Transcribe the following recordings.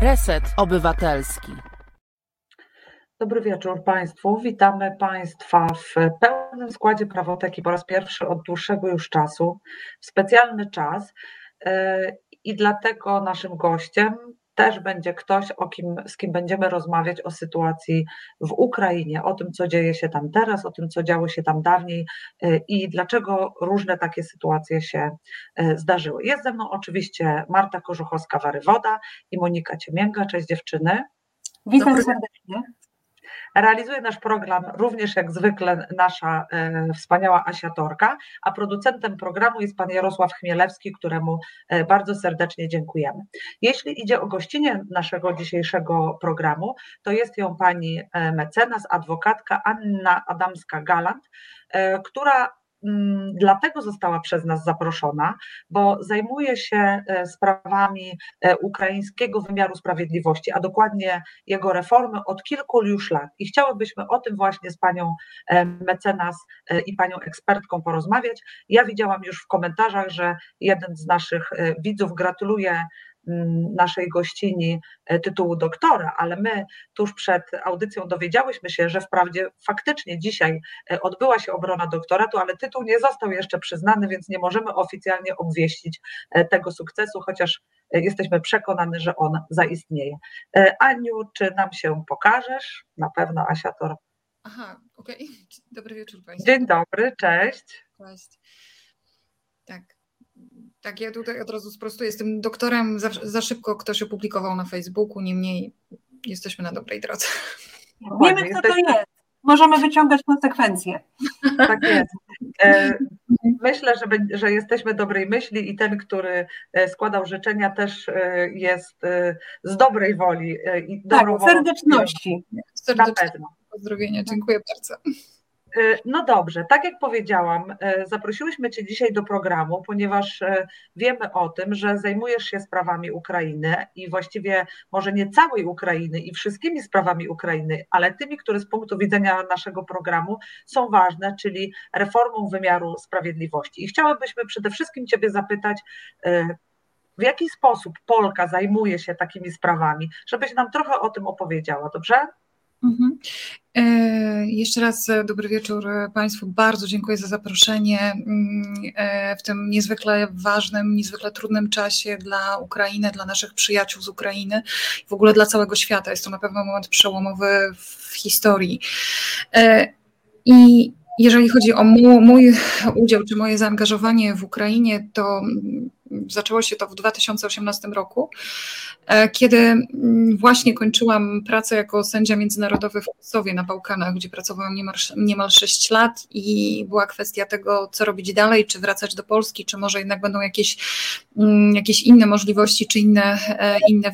Reset Obywatelski. Dobry wieczór Państwu. Witamy Państwa w pełnym składzie Prawoteki po raz pierwszy od dłuższego już czasu, w specjalny czas i dlatego naszym gościem też będzie ktoś, z kim będziemy rozmawiać o sytuacji w Ukrainie, o tym, co dzieje się tam teraz, o tym, co działo się tam dawniej i dlaczego różne takie sytuacje się zdarzyły. Jest ze mną oczywiście Marta Korzuchowska-Warywoda i Monika Ciemięga. Cześć dziewczyny. Witam serdecznie. Realizuje nasz program również jak zwykle nasza wspaniała Asia Torka, a producentem programu jest pan Jarosław Chmielewski, któremu bardzo serdecznie dziękujemy. Jeśli idzie o gościnię naszego dzisiejszego programu, to jest ją pani mecenas, adwokatka Anna Adamska-Galant, która dlatego została przez nas zaproszona, bo zajmuje się sprawami ukraińskiego wymiaru sprawiedliwości, a dokładnie jego reformy od kilku już lat. I chciałybyśmy o tym właśnie z panią mecenas i panią ekspertką porozmawiać. Ja widziałam już w komentarzach, że jeden z naszych widzów gratuluje naszej gościni tytułu doktora, ale my tuż przed audycją dowiedziałyśmy się, że wprawdzie faktycznie dzisiaj odbyła się obrona doktoratu, ale tytuł nie został jeszcze przyznany, więc nie możemy oficjalnie obwieścić tego sukcesu, chociaż jesteśmy przekonani, że on zaistnieje. Aniu, czy nam się pokażesz? Na pewno Asia to... Aha, okej. Okay. Dobry wieczór Państwu. Dzień dobry, cześć. Cześć. Tak. Tak, ja tutaj od razu sprostuję, jestem doktorem, za szybko ktoś opublikował na Facebooku, niemniej jesteśmy na dobrej drodze. Wiemy, kto to jest. Możemy wyciągać konsekwencje. Tak jest. Myślę, że jesteśmy dobrej myśli i ten, który składał życzenia, też jest z dobrej woli. I tak, serdeczności. Serdeczne pozdrowienia, dziękuję bardzo. No dobrze, tak jak powiedziałam, zaprosiłyśmy Cię dzisiaj do programu, ponieważ wiemy o tym, że zajmujesz się sprawami Ukrainy i właściwie może nie całej Ukrainy i wszystkimi sprawami Ukrainy, ale tymi, które z punktu widzenia naszego programu są ważne, czyli reformą wymiaru sprawiedliwości. I chciałybyśmy przede wszystkim Ciebie zapytać, w jaki sposób Polka zajmuje się takimi sprawami, żebyś nam trochę o tym opowiedziała, dobrze? Mhm. Jeszcze raz dobry wieczór Państwu, bardzo dziękuję za zaproszenie w tym niezwykle ważnym, niezwykle trudnym czasie dla Ukrainy, dla naszych przyjaciół z Ukrainy, w ogóle dla całego świata. Jest to na pewno moment przełomowy w historii. I jeżeli chodzi o mój udział czy moje zaangażowanie w Ukrainie, to zaczęło się to w 2018 roku, kiedy właśnie kończyłam pracę jako sędzia międzynarodowy w Kosowie na Bałkanach, gdzie pracowałam niemal 6 lat i była kwestia tego, co robić dalej, czy wracać do Polski, czy może jednak będą jakieś inne możliwości, czy inne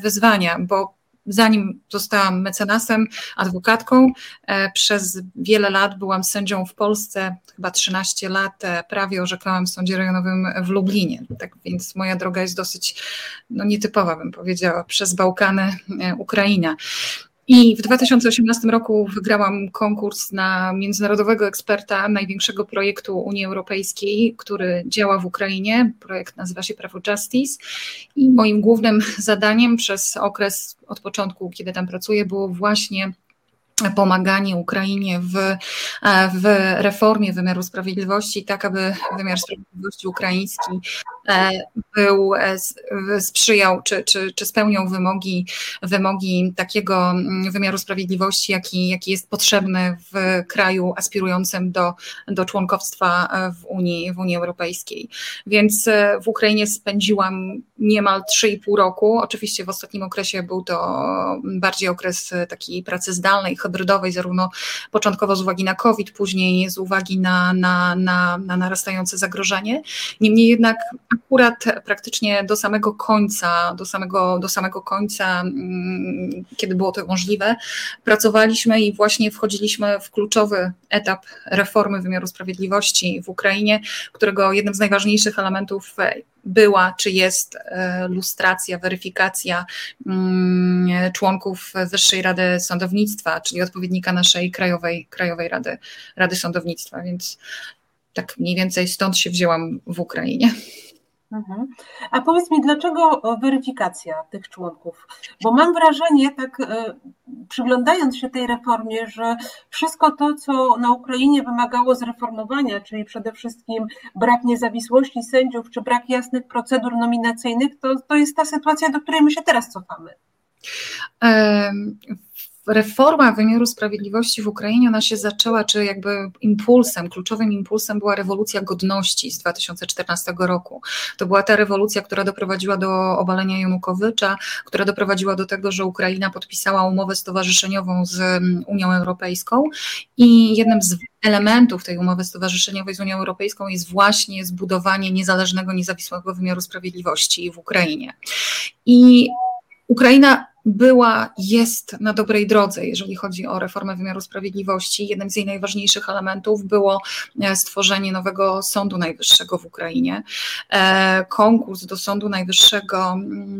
wyzwania, bo zanim zostałam mecenasem, adwokatką, przez wiele lat byłam sędzią w Polsce, chyba 13 lat prawie orzekałam w Sądzie Rejonowym w Lublinie. Tak więc moja droga jest dosyć nietypowa, bym powiedziała, przez Bałkany, Ukraina. I w 2018 roku wygrałam konkurs na międzynarodowego eksperta największego projektu Unii Europejskiej, który działa w Ukrainie. Projekt nazywa się Prawo Justice i moim głównym zadaniem przez okres od początku, kiedy tam pracuję, było właśnie pomaganie Ukrainie w reformie wymiaru sprawiedliwości, tak aby wymiar sprawiedliwości ukraiński był, sprzyjał czy spełniał wymogi takiego wymiaru sprawiedliwości, jaki jest potrzebny w kraju aspirującym do członkostwa w Unii Europejskiej. Więc w Ukrainie spędziłam niemal 3,5 roku. Oczywiście w ostatnim okresie był to bardziej okres takiej pracy zdalnej, hybrydowej, zarówno początkowo z uwagi na COVID, później z uwagi na narastające zagrożenie. Niemniej jednak akurat praktycznie do samego końca, kiedy było to możliwe, pracowaliśmy i właśnie wchodziliśmy w kluczowy etap reformy wymiaru sprawiedliwości w Ukrainie, którego jednym z najważniejszych elementów była, czy jest lustracja, weryfikacja członków Wyższej Rady Sądownictwa, czyli odpowiednika naszej Krajowej Rady Sądownictwa, więc tak mniej więcej stąd się wzięłam w Ukrainie. A powiedz mi, dlaczego weryfikacja tych członków? Bo mam wrażenie, tak przyglądając się tej reformie, że wszystko to, co na Ukrainie wymagało zreformowania, czyli przede wszystkim brak niezawisłości sędziów, czy brak jasnych procedur nominacyjnych, to jest ta sytuacja, do której my się teraz cofamy. Reforma wymiaru sprawiedliwości w Ukrainie, ona się zaczęła, czy jakby impulsem, kluczowym impulsem była rewolucja godności z 2014 roku. To była ta rewolucja, która doprowadziła do obalenia Janukowycza, która doprowadziła do tego, że Ukraina podpisała umowę stowarzyszeniową z Unią Europejską i jednym z elementów tej umowy stowarzyszeniowej z Unią Europejską jest właśnie zbudowanie niezależnego, niezawisłego wymiaru sprawiedliwości w Ukrainie. I Ukraina jest na dobrej drodze, jeżeli chodzi o reformę wymiaru sprawiedliwości. Jednym z jej najważniejszych elementów było stworzenie nowego Sądu Najwyższego w Ukrainie. Konkurs do Sądu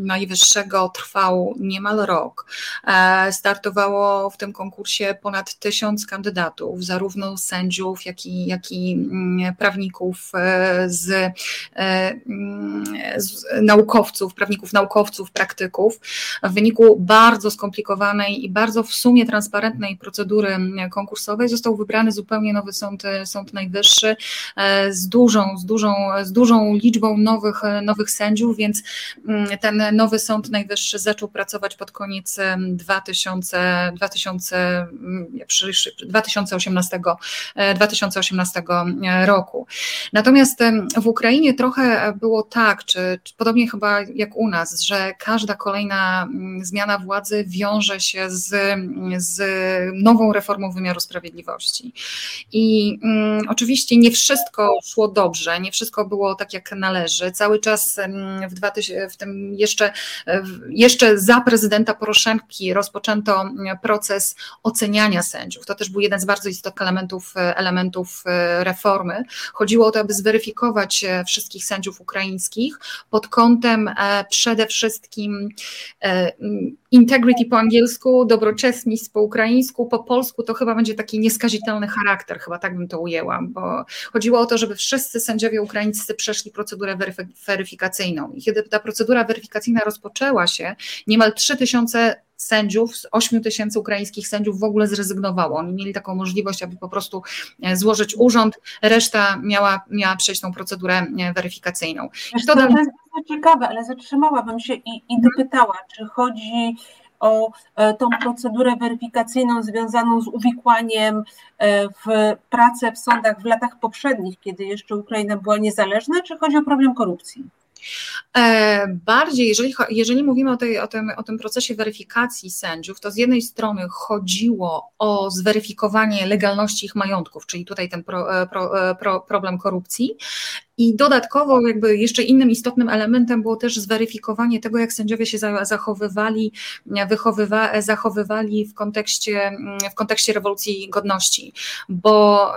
Najwyższego trwał niemal rok. Startowało w tym konkursie ponad 1000 kandydatów, zarówno sędziów, jak i prawników, z naukowców, praktyków. W wyniku bardzo skomplikowanej i bardzo w sumie transparentnej procedury konkursowej został wybrany zupełnie nowy Sąd Najwyższy z dużą liczbą nowych sędziów, więc ten nowy Sąd Najwyższy zaczął pracować pod koniec 2018 roku. Natomiast w Ukrainie trochę było tak, czy podobnie chyba jak u nas, że każda kolejna zmiana władzy wiąże się z nową reformą wymiaru sprawiedliwości. I oczywiście nie wszystko szło dobrze, nie wszystko było tak jak należy. Cały czas jeszcze za prezydenta Poroszenki rozpoczęto proces oceniania sędziów. To też był jeden z bardzo istotnych elementów reformy. Chodziło o to, aby zweryfikować wszystkich sędziów ukraińskich pod kątem przede wszystkim integrity po angielsku, dobroczesność po ukraińsku, po polsku to chyba będzie taki nieskazitelny charakter, chyba tak bym to ujęła, bo chodziło o to, żeby wszyscy sędziowie ukraińscy przeszli procedurę weryfikacyjną. I kiedy ta procedura weryfikacyjna rozpoczęła się, niemal 3000 sędziów, z 8000 ukraińskich sędziów w ogóle zrezygnowało. Oni mieli taką możliwość, aby po prostu złożyć urząd, reszta miała przejść tą procedurę weryfikacyjną. Ciekawe, ale zatrzymałabym się i dopytała, czy chodzi o tą procedurę weryfikacyjną związaną z uwikłaniem w pracę w sądach w latach poprzednich, kiedy jeszcze Ukraina była niezależna, czy chodzi o problem korupcji? Bardziej, jeżeli mówimy o tym procesie weryfikacji sędziów, to z jednej strony chodziło o zweryfikowanie legalności ich majątków, czyli tutaj ten problem korupcji. I dodatkowo jakby jeszcze innym istotnym elementem było też zweryfikowanie tego, jak sędziowie się zachowywali w kontekście rewolucji godności, bo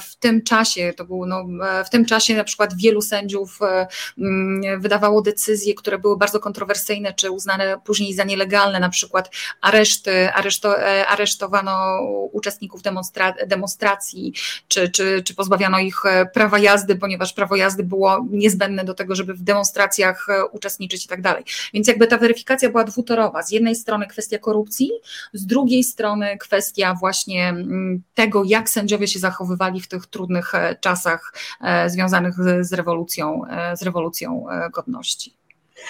w tym czasie na przykład wielu sędziów wydawało decyzje, które były bardzo kontrowersyjne, czy uznane później za nielegalne, na przykład aresztowano uczestników demonstracji, czy pozbawiano ich prawa jazdy, ponieważ prawo jazdy było niezbędne do tego, żeby w demonstracjach uczestniczyć i tak dalej. Więc jakby ta weryfikacja była dwutorowa. Z jednej strony kwestia korupcji, z drugiej strony kwestia właśnie tego, jak sędziowie się zachowywali w tych trudnych czasach związanych z rewolucją godności.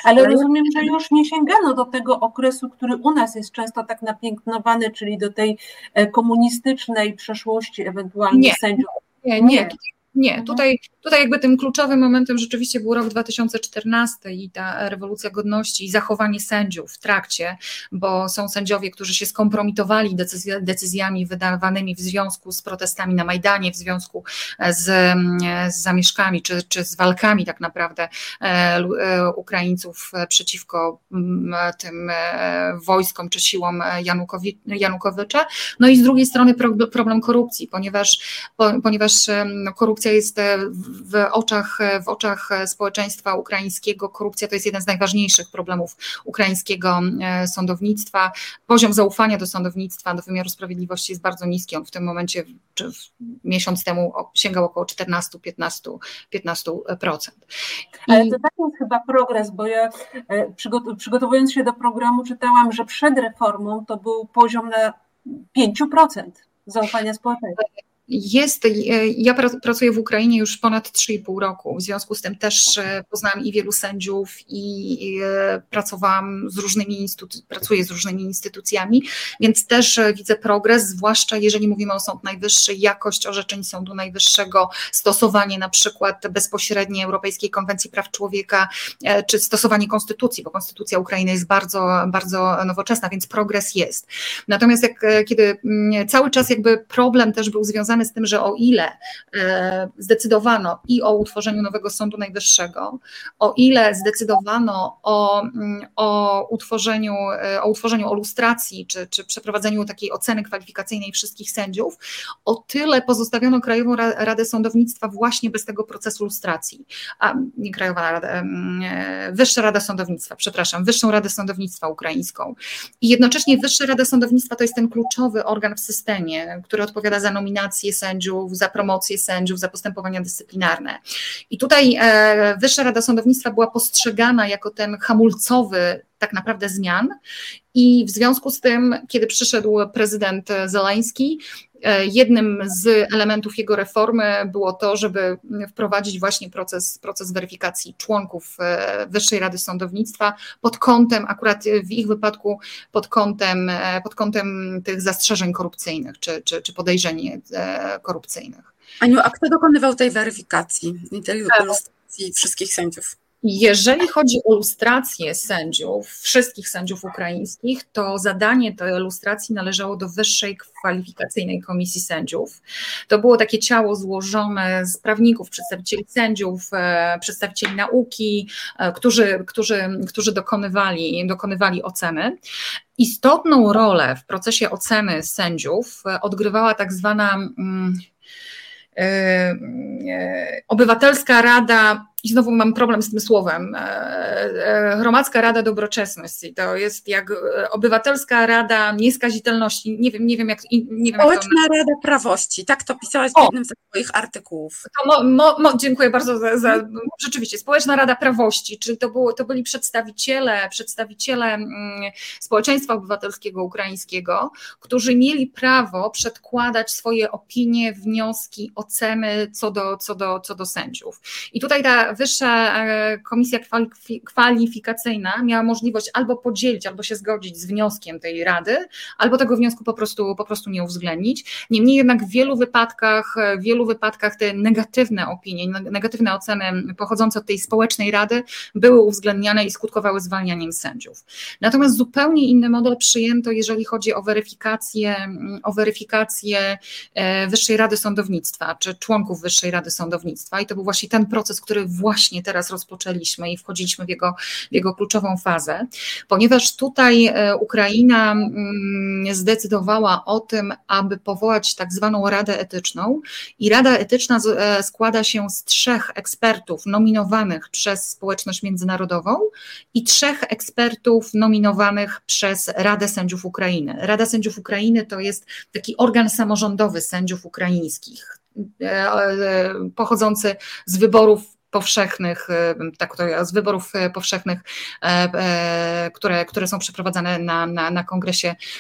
Ale rozumiem, że już nie sięgano do tego okresu, który u nas jest często tak napiętnowany, czyli do tej komunistycznej przeszłości ewentualnie sędziów. Nie, tutaj jakby tym kluczowym momentem rzeczywiście był rok 2014 i ta rewolucja godności i zachowanie sędziów w trakcie, bo są sędziowie, którzy się skompromitowali decyzjami wydawanymi w związku z protestami na Majdanie, w związku z zamieszkami czy z walkami tak naprawdę Ukraińców przeciwko tym wojskom czy siłom Janukowycza. No i z drugiej strony problem korupcji, ponieważ korupcja korupcja jest w oczach społeczeństwa ukraińskiego, korupcja to jest jeden z najważniejszych problemów ukraińskiego sądownictwa. Poziom zaufania do sądownictwa, do wymiaru sprawiedliwości jest bardzo niski. On w tym momencie, czy miesiąc temu, sięgał około 14-15%. Ale to taki jest chyba progres, bo ja przygotowując się do programu czytałam, że przed reformą to był poziom na 5% zaufania społecznego. Ja pracuję w Ukrainie już ponad 3,5 roku, w związku z tym też poznałam i wielu sędziów i pracuję z różnymi instytucjami, więc też widzę progres, zwłaszcza jeżeli mówimy o Sąd Najwyższy, jakość orzeczeń Sądu Najwyższego, stosowanie na przykład bezpośrednie Europejskiej Konwencji Praw Człowieka, czy stosowanie konstytucji, bo konstytucja Ukrainy jest bardzo, bardzo nowoczesna, więc progres jest. Natomiast kiedy cały czas jakby problem też był związany z tym, że o ile zdecydowano i o utworzeniu nowego Sądu Najwyższego, o ile zdecydowano o utworzeniu, o lustracji, czy przeprowadzeniu takiej oceny kwalifikacyjnej wszystkich sędziów, o tyle pozostawiono Krajową Radę Sądownictwa właśnie bez tego procesu lustracji. Wyższa Rada Sądownictwa, Wyższą Radę Sądownictwa ukraińską. I jednocześnie Wyższa Rada Sądownictwa to jest ten kluczowy organ w systemie, który odpowiada za nominację sędziów, za promocję sędziów, za postępowania dyscyplinarne. I tutaj Wyższa Rada Sądownictwa była postrzegana jako ten hamulcowy tak naprawdę zmian i w związku z tym, kiedy przyszedł prezydent Zeleński, jednym z elementów jego reformy było to, żeby wprowadzić właśnie proces weryfikacji członków Wyższej Rady Sądownictwa pod kątem, akurat w ich wypadku, pod kątem tych zastrzeżeń korupcyjnych czy podejrzeń korupcyjnych. Aniu, a kto dokonywał tej weryfikacji i tej ilustracji wszystkich sędziów? Jeżeli chodzi o lustrację sędziów, wszystkich sędziów ukraińskich, to zadanie tej lustracji należało do Wyższej Kwalifikacyjnej Komisji Sędziów. To było takie ciało złożone z prawników, przedstawicieli sędziów, przedstawicieli nauki, którzy dokonywali oceny. Istotną rolę w procesie oceny sędziów odgrywała tak zwana Obywatelska Rada, i znowu mam problem z tym słowem, Gromadzka Rada Dobroczesności, to jest jak Obywatelska Rada Nieskazitelności, nie wiem jak Społeczna Rada Prawości, tak to pisałaś w jednym ze swoich artykułów. Dziękuję bardzo za rzeczywiście, Społeczna Rada Prawości, czyli to byli przedstawiciele społeczeństwa obywatelskiego ukraińskiego, którzy mieli prawo przedkładać swoje opinie, wnioski, oceny co do sędziów. I tutaj ta Wyższa Komisja Kwalifikacyjna miała możliwość albo podzielić, albo się zgodzić z wnioskiem tej Rady, albo tego wniosku po prostu nie uwzględnić. Niemniej jednak w wielu wypadkach te negatywne opinie, negatywne oceny pochodzące od tej społecznej Rady były uwzględniane i skutkowały zwalnianiem sędziów. Natomiast zupełnie inny model przyjęto, jeżeli chodzi o weryfikację Wyższej Rady Sądownictwa, czy członków Wyższej Rady Sądownictwa i to był właśnie ten proces, który właśnie teraz rozpoczęliśmy i wchodziliśmy w jego kluczową fazę, ponieważ tutaj Ukraina zdecydowała o tym, aby powołać tak zwaną Radę Etyczną i Rada Etyczna składa się z 3 ekspertów nominowanych przez społeczność międzynarodową i 3 ekspertów nominowanych przez Radę Sędziów Ukrainy. Rada Sędziów Ukrainy to jest taki organ samorządowy sędziów ukraińskich, pochodzący z wyborów powszechnych, które są przeprowadzane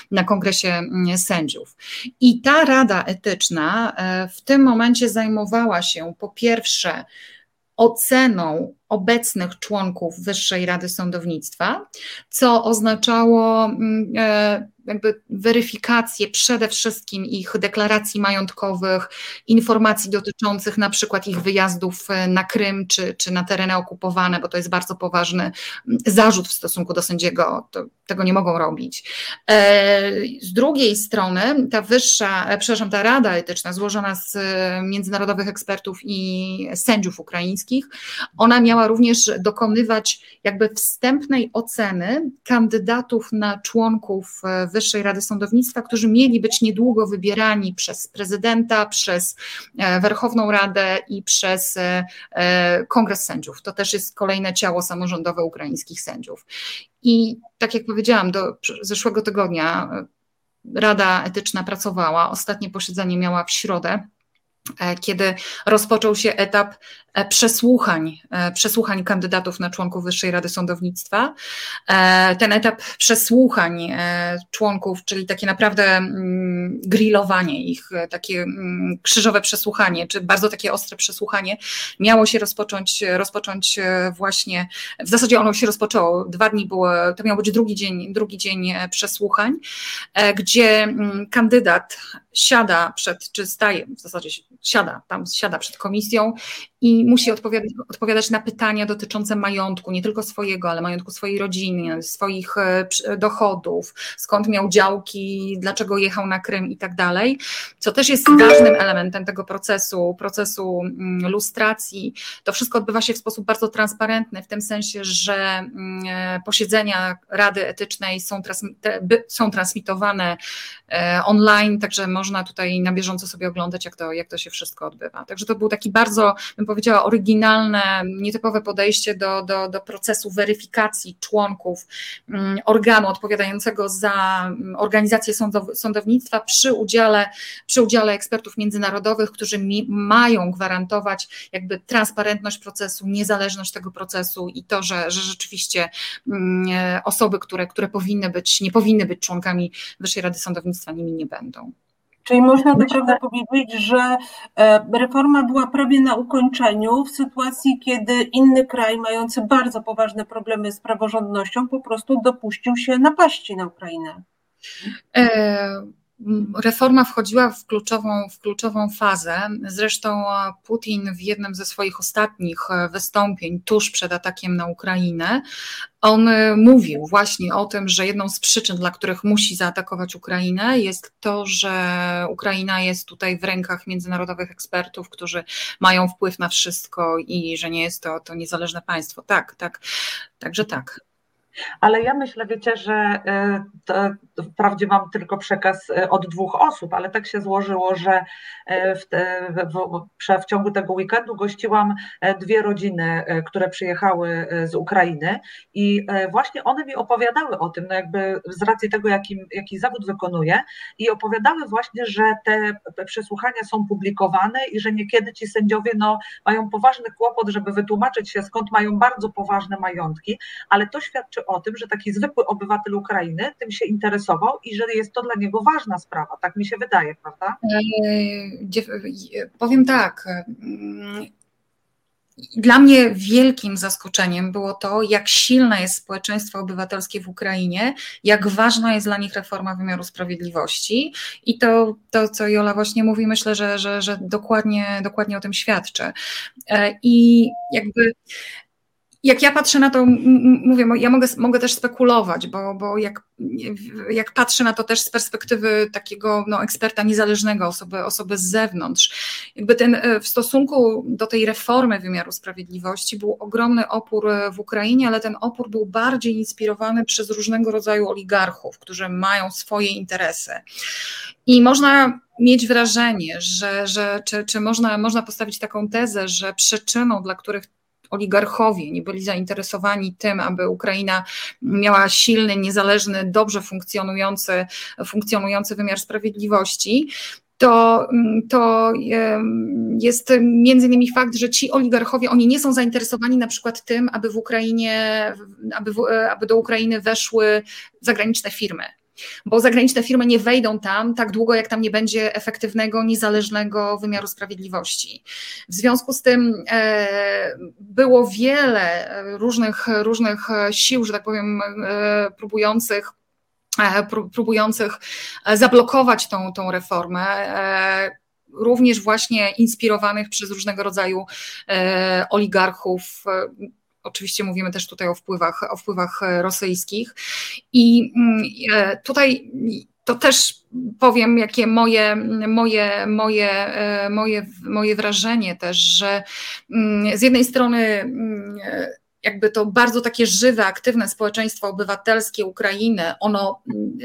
na kongresie sędziów. I ta Rada Etyczna w tym momencie zajmowała się po pierwsze oceną obecnych członków Wyższej Rady Sądownictwa, co oznaczało jakby weryfikację przede wszystkim ich deklaracji majątkowych, informacji dotyczących na przykład ich wyjazdów na Krym czy na tereny okupowane, bo to jest bardzo poważny zarzut w stosunku do sędziego, tego nie mogą robić. Z drugiej strony ta Rada Etyczna złożona z międzynarodowych ekspertów i sędziów ukraińskich, ona miała miała również dokonywać jakby wstępnej oceny kandydatów na członków Wyższej Rady Sądownictwa, którzy mieli być niedługo wybierani przez prezydenta, przez Wierchowną Radę i przez Kongres Sędziów. To też jest kolejne ciało samorządowe ukraińskich sędziów. I tak jak powiedziałam, do zeszłego tygodnia Rada Etyczna pracowała, ostatnie posiedzenie miała w środę, kiedy rozpoczął się etap przesłuchań kandydatów na członków Wyższej Rady Sądownictwa. Ten etap przesłuchań członków, czyli takie naprawdę grillowanie ich, takie krzyżowe przesłuchanie, czy bardzo takie ostre przesłuchanie, miało się rozpocząć właśnie, w zasadzie ono się rozpoczęło, 2 dni było, to miał być drugi dzień przesłuchań, gdzie kandydat siada przed, czy staje, w zasadzie siada przed komisją i musi odpowiadać na pytania dotyczące majątku, nie tylko swojego, ale majątku swojej rodziny, swoich dochodów, skąd miał działki, dlaczego jechał na Krym i tak dalej, co też jest ważnym elementem tego procesu lustracji. To wszystko odbywa się w sposób bardzo transparentny, w tym sensie, że posiedzenia Rady Etycznej są transmitowane online, także można tutaj na bieżąco sobie oglądać, jak to się wszystko odbywa. Także to był taki bardzo, bym powiedziała, oryginalne, nietypowe podejście do procesu weryfikacji członków organu odpowiadającego za organizację sądownictwa przy udziale ekspertów międzynarodowych, którzy mają gwarantować jakby transparentność procesu, niezależność tego procesu i to, że rzeczywiście osoby, które nie powinny być członkami Wyższej Rady Sądownictwa, nimi nie będą. Czyli można tak naprawdę powiedzieć, że reforma była prawie na ukończeniu w sytuacji, kiedy inny kraj mający bardzo poważne problemy z praworządnością po prostu dopuścił się napaści na Ukrainę. Reforma wchodziła w kluczową fazę. Zresztą Putin w jednym ze swoich ostatnich wystąpień tuż przed atakiem na Ukrainę on mówił właśnie o tym, że jedną z przyczyn, dla których musi zaatakować Ukrainę, jest to, że Ukraina jest tutaj w rękach międzynarodowych ekspertów, którzy mają wpływ na wszystko i że nie jest to niezależne państwo. Tak. Także tak. Ale ja myślę, wiecie, że wprawdzie mam tylko przekaz od 2 osób, ale tak się złożyło, że w ciągu tego weekendu gościłam 2 rodziny, które przyjechały z Ukrainy i właśnie one mi opowiadały o tym, no jakby z racji tego, jaki zawód wykonuję, i opowiadały właśnie, że te przesłuchania są publikowane i że niekiedy ci sędziowie mają poważny kłopot, żeby wytłumaczyć się, skąd mają bardzo poważne majątki, ale to świadczy o tym, że taki zwykły obywatel Ukrainy tym się interesował i że jest to dla niego ważna sprawa. Tak mi się wydaje, prawda? Powiem tak. Dla mnie wielkim zaskoczeniem było to, jak silne jest społeczeństwo obywatelskie w Ukrainie, jak ważna jest dla nich reforma wymiaru sprawiedliwości i to co Jola właśnie mówi, myślę, że dokładnie o tym świadczy. I jakby... Jak ja patrzę na to, mówię, ja mogę też spekulować, bo jak patrzę na to też z perspektywy takiego eksperta niezależnego, osoby z zewnątrz, jakby w stosunku do tej reformy wymiaru sprawiedliwości był ogromny opór w Ukrainie, ale ten opór był bardziej inspirowany przez różnego rodzaju oligarchów, którzy mają swoje interesy. I można mieć wrażenie, że można postawić taką tezę, że przyczyną, dla których oligarchowie nie byli zainteresowani tym, aby Ukraina miała silny, niezależny, dobrze funkcjonujący wymiar sprawiedliwości, to jest między innymi fakt, że ci oligarchowie, oni nie są zainteresowani na przykład tym, aby w Ukrainie, aby do Ukrainy weszły zagraniczne firmy. Bo zagraniczne firmy nie wejdą tam tak długo, jak tam nie będzie efektywnego, niezależnego wymiaru sprawiedliwości. W związku z tym było wiele różnych sił, że tak powiem, próbujących zablokować tą reformę, również właśnie inspirowanych przez różnego rodzaju oligarchów. Oczywiście mówimy też tutaj o wpływach rosyjskich i tutaj To też powiem, jakie moje wrażenie też, że z jednej strony jakby to bardzo takie żywe, aktywne społeczeństwo obywatelskie Ukrainy, ono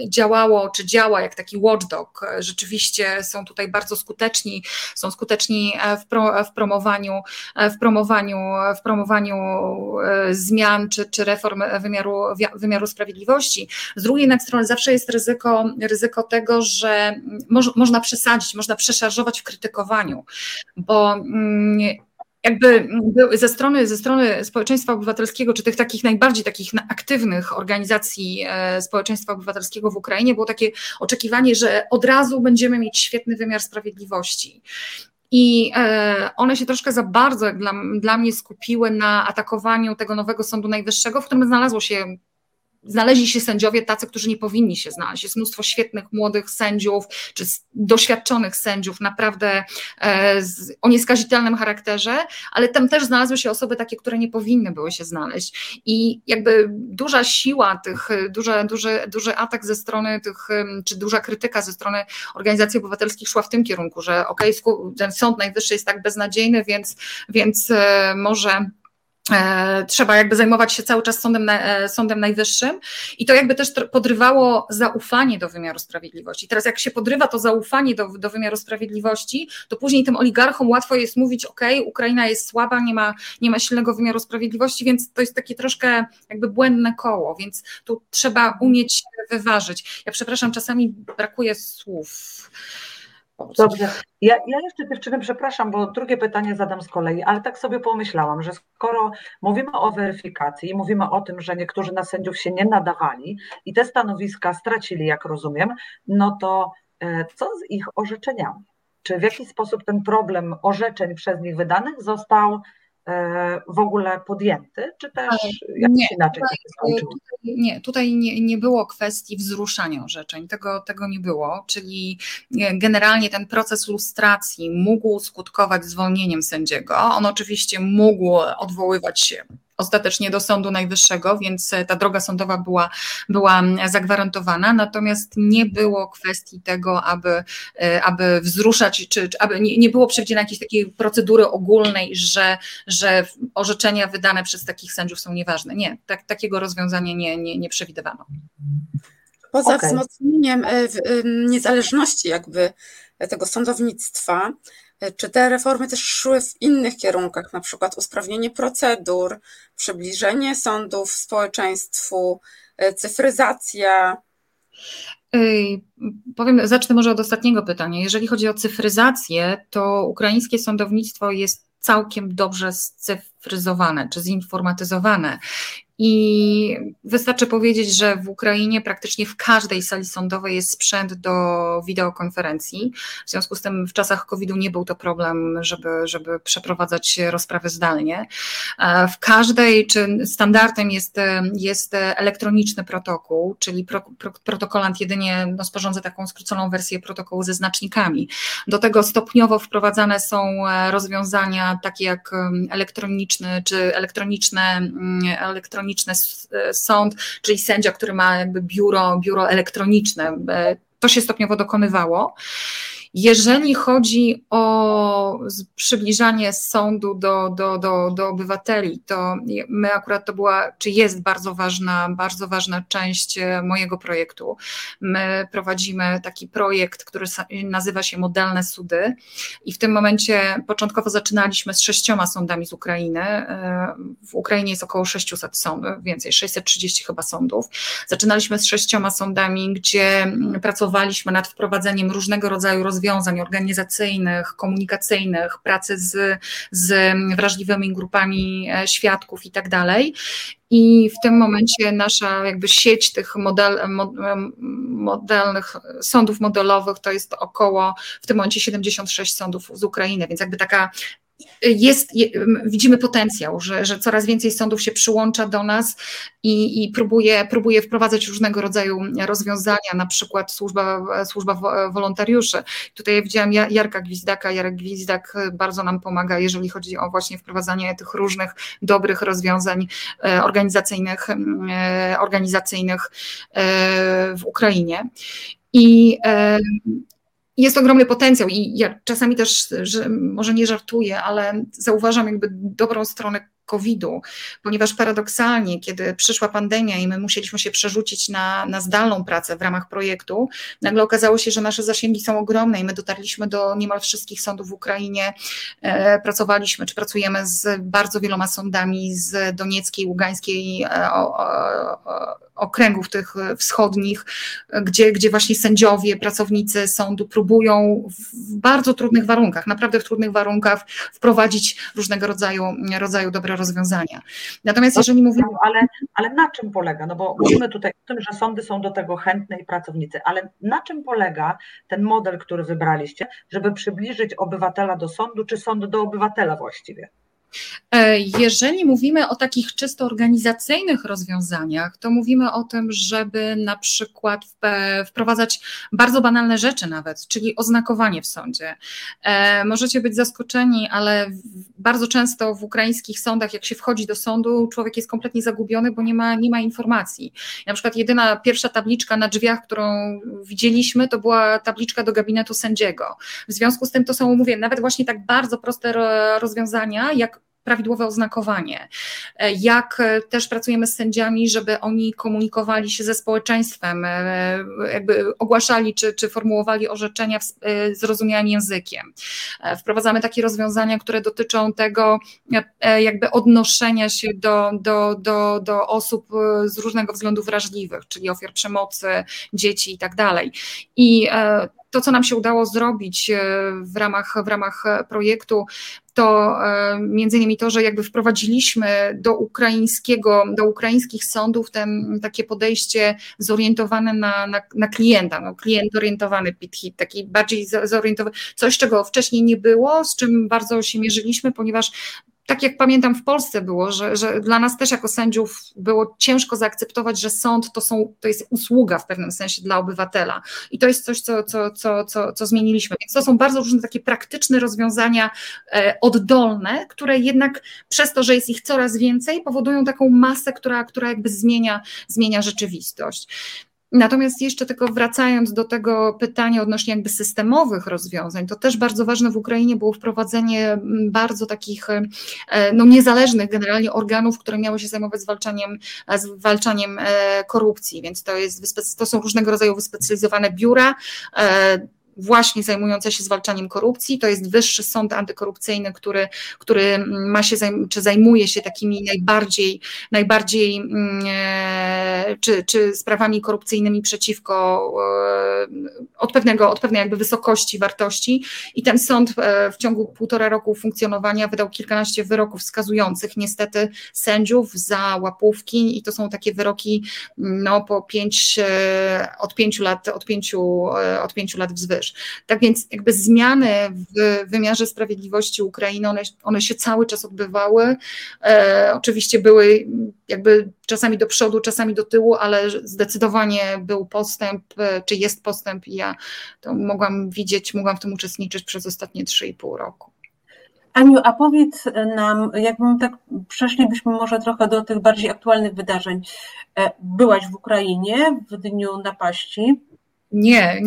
działało czy działa jak taki watchdog, rzeczywiście są tutaj bardzo skuteczni, są skuteczni w promowaniu zmian czy reform wymiaru sprawiedliwości. Z drugiej jednak strony zawsze jest ryzyko tego, że można przesadzić, można przeszarżować w krytykowaniu, bo jakby ze strony społeczeństwa obywatelskiego, czy tych takich najbardziej aktywnych organizacji społeczeństwa obywatelskiego w Ukrainie było takie oczekiwanie, że od razu będziemy mieć świetny wymiar sprawiedliwości. I one się troszkę za bardzo, jak dla mnie, skupiły na atakowaniu tego nowego Sądu Najwyższego, w którym znaleźli się sędziowie tacy, którzy nie powinni się znaleźć. Jest mnóstwo świetnych młodych sędziów, czy doświadczonych sędziów, naprawdę o nieskazitelnym charakterze, ale tam też znalazły się osoby takie, które nie powinny były się znaleźć. I jakby duża siła tych, duży atak ze strony tych, czy duża krytyka ze strony organizacji obywatelskich szła w tym kierunku, że ten Sąd Najwyższy jest tak beznadziejny, więc może trzeba jakby zajmować się cały czas Sądem Najwyższym, i to jakby też podrywało zaufanie do wymiaru sprawiedliwości. Teraz jak się podrywa to zaufanie do wymiaru sprawiedliwości, to później tym oligarchom łatwo jest mówić: okej, Ukraina jest słaba, nie ma silnego wymiaru sprawiedliwości, więc to jest takie troszkę jakby błędne koło, więc tu trzeba umieć wyważyć. Ja przepraszam, czasami brakuje słów. Dobrze. Ja jeszcze, dziewczyny, przepraszam, bo drugie pytanie zadam z kolei, ale tak sobie pomyślałam, że skoro mówimy o weryfikacji i mówimy o tym, że niektórzy na sędziów się nie nadawali i te stanowiska stracili, jak rozumiem, no to co z ich orzeczeniami? Czy w jakiś sposób ten problem orzeczeń przez nich wydanych został w ogóle podjęty, czy też jakoś inaczej to się skończyło? Tutaj nie było kwestii wzruszania orzeczeń, tego nie było, czyli generalnie ten proces lustracji mógł skutkować zwolnieniem sędziego, on oczywiście mógł odwoływać się ostatecznie do Sądu Najwyższego, więc ta droga sądowa była zagwarantowana, natomiast nie było kwestii tego, aby wzruszać, czy aby nie było przewidziane jakiejś takiej procedury ogólnej, że orzeczenia wydane przez takich sędziów są nieważne. Nie, takiego rozwiązania nie przewidywano. Poza wzmocnieniem niezależności jakby tego sądownictwa, czy te reformy też szły w innych kierunkach, na przykład usprawnienie procedur, przybliżenie sądów społeczeństwu, cyfryzacja? Zacznę może od ostatniego pytania. Jeżeli chodzi o cyfryzację, to ukraińskie sądownictwo jest całkiem dobrze scyfryzowane czy zinformatyzowane. I wystarczy powiedzieć, że w Ukrainie praktycznie w każdej sali sądowej jest sprzęt do wideokonferencji. W związku z tym w czasach COVID-u nie był to problem, żeby przeprowadzać rozprawy zdalnie. W każdej, czy standardem jest elektroniczny protokół, czyli protokolant jedynie sporządza taką skróconą wersję protokołu ze znacznikami. Do tego stopniowo wprowadzane są rozwiązania takie jak elektroniczny sąd, czyli sędzia, który ma jakby biuro elektroniczne. To się stopniowo dokonywało. Jeżeli chodzi o przybliżanie sądu do obywateli, to to była, czy jest bardzo ważna część mojego projektu. My prowadzimy taki projekt, który nazywa się Modelne sudy, i w tym momencie początkowo zaczynaliśmy z 6 sądami z Ukrainy. W Ukrainie jest około 600 sądów, więcej, 630 chyba sądów. Zaczynaliśmy z 6 sądami, gdzie pracowaliśmy nad wprowadzeniem różnego rodzaju rozwiązań organizacyjnych, komunikacyjnych, pracy z wrażliwymi grupami świadków i tak dalej. I w tym momencie nasza jakby sieć tych modelnych sądów modelowych to jest około w tym momencie 76 sądów z Ukrainy, więc jakby taka widzimy potencjał, że coraz więcej sądów się przyłącza do nas i próbuje wprowadzać różnego rodzaju rozwiązania, na przykład służba wolontariuszy. Tutaj ja widziałam Jarka Gwizdaka. Jarek Gwizdak bardzo nam pomaga, jeżeli chodzi o właśnie wprowadzanie tych różnych dobrych rozwiązań organizacyjnych w Ukrainie. I jest ogromny potencjał i ja czasami też, że może nie żartuję, ale zauważam jakby dobrą stronę COVID-u, ponieważ paradoksalnie, kiedy przyszła pandemia i my musieliśmy się przerzucić na zdalną pracę w ramach projektu, nagle okazało się, że nasze zasięgi są ogromne i my dotarliśmy do niemal wszystkich sądów w Ukrainie, pracowaliśmy czy pracujemy z bardzo wieloma sądami z Donieckiej, Ługańskiej, okręgów tych wschodnich, gdzie właśnie sędziowie, pracownicy sądu próbują w bardzo trudnych warunkach, naprawdę w trudnych warunkach wprowadzić różnego rodzaju dobre rozwiązania. Natomiast jeżeli mówimy... Ale na czym polega? No bo mówimy tutaj o tym, że sądy są do tego chętne i pracownicy, ale na czym polega ten model, który wybraliście, żeby przybliżyć obywatela do sądu, czy sąd do obywatela właściwie? Jeżeli mówimy o takich czysto organizacyjnych rozwiązaniach, to mówimy o tym, żeby na przykład wprowadzać bardzo banalne rzeczy nawet, czyli oznakowanie w sądzie. Możecie być zaskoczeni, ale bardzo często w ukraińskich sądach, jak się wchodzi do sądu, człowiek jest kompletnie zagubiony, bo nie ma informacji. Na przykład jedyna pierwsza tabliczka na drzwiach, którą widzieliśmy, to była tabliczka do gabinetu sędziego. W związku z tym to są, mówię, nawet właśnie tak bardzo proste rozwiązania, jak prawidłowe oznakowanie, jak też pracujemy z sędziami, żeby oni komunikowali się ze społeczeństwem, jakby ogłaszali czy formułowali orzeczenia zrozumiałym językiem. Wprowadzamy takie rozwiązania, które dotyczą tego jakby odnoszenia się do osób z różnego względu wrażliwych, czyli ofiar przemocy, dzieci i tak dalej. I to, co nam się udało zrobić w ramach projektu, to między innymi to, że jakby wprowadziliśmy do ukraińskich sądów takie podejście zorientowane na klienta, no, klient orientowany PIT-HIT, taki bardziej zorientowany, coś, czego wcześniej nie było, z czym bardzo się mierzyliśmy, ponieważ tak jak pamiętam w Polsce było, że dla nas też jako sędziów było ciężko zaakceptować, że sąd to jest usługa w pewnym sensie dla obywatela i to jest coś, co zmieniliśmy. Więc to są bardzo różne takie praktyczne rozwiązania oddolne, które jednak przez to, że jest ich coraz więcej, powodują taką masę, która jakby zmienia rzeczywistość. Natomiast jeszcze tylko wracając do tego pytania odnośnie jakby systemowych rozwiązań, to też bardzo ważne w Ukrainie było wprowadzenie bardzo takich niezależnych generalnie organów, które miały się zajmować zwalczaniem korupcji, więc to są różnego rodzaju wyspecjalizowane biura, właśnie zajmujące się zwalczaniem korupcji. To jest Wyższy Sąd Antykorupcyjny, który ma się zajmuje się takimi najbardziej czy sprawami korupcyjnymi przeciwko od pewnej jakby wysokości wartości i ten sąd w ciągu 1,5 roku funkcjonowania wydał kilkanaście wyroków skazujących niestety sędziów za łapówki i to są takie wyroki od pięciu lat wzwyż. Tak więc jakby zmiany w wymiarze sprawiedliwości Ukrainy, one się cały czas odbywały. Oczywiście były jakby czasami do przodu, czasami do tyłu, ale zdecydowanie był postęp, czy jest postęp i ja to mogłam w tym uczestniczyć przez ostatnie 3,5 roku. Aniu, a powiedz nam, jakbym tak przeszlibyśmy może trochę do tych bardziej aktualnych wydarzeń. Byłaś w Ukrainie w dniu napaści. Nie.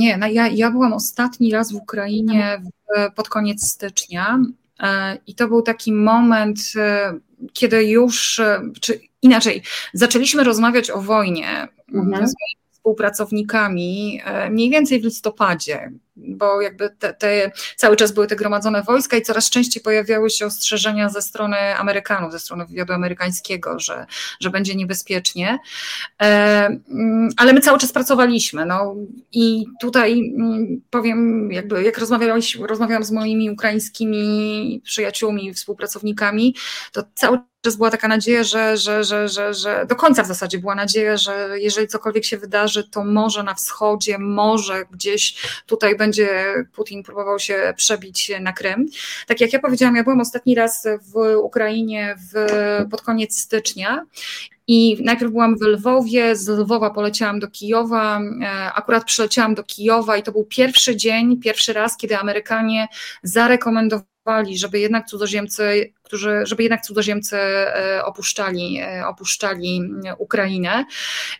Ja byłam ostatni raz w Ukrainie pod koniec stycznia i to był taki moment, kiedy już, czy inaczej, zaczęliśmy rozmawiać o wojnie z współpracownikami mniej więcej w listopadzie, bo jakby cały czas były te gromadzone wojska i coraz częściej pojawiały się ostrzeżenia ze strony Amerykanów, ze strony wywiadu amerykańskiego, że będzie niebezpiecznie, ale my cały czas pracowaliśmy i tutaj powiem, jakby jak rozmawiałam z moimi ukraińskimi przyjaciółmi, współpracownikami, to cały czas była taka nadzieja, że do końca w zasadzie była nadzieja, że jeżeli cokolwiek się wydarzy, to może na wschodzie, może gdzieś tutaj będzie Putin próbował się przebić na Krym. Tak jak ja powiedziałam, ja byłam ostatni raz w Ukrainie pod koniec stycznia i najpierw byłam w Lwowie, z Lwowa poleciałam do Kijowa, akurat przyleciałam do Kijowa i to był pierwszy dzień, pierwszy raz, kiedy Amerykanie zarekomendowali, żeby jednak cudzoziemcy żeby jednak cudzoziemcy opuszczali Ukrainę.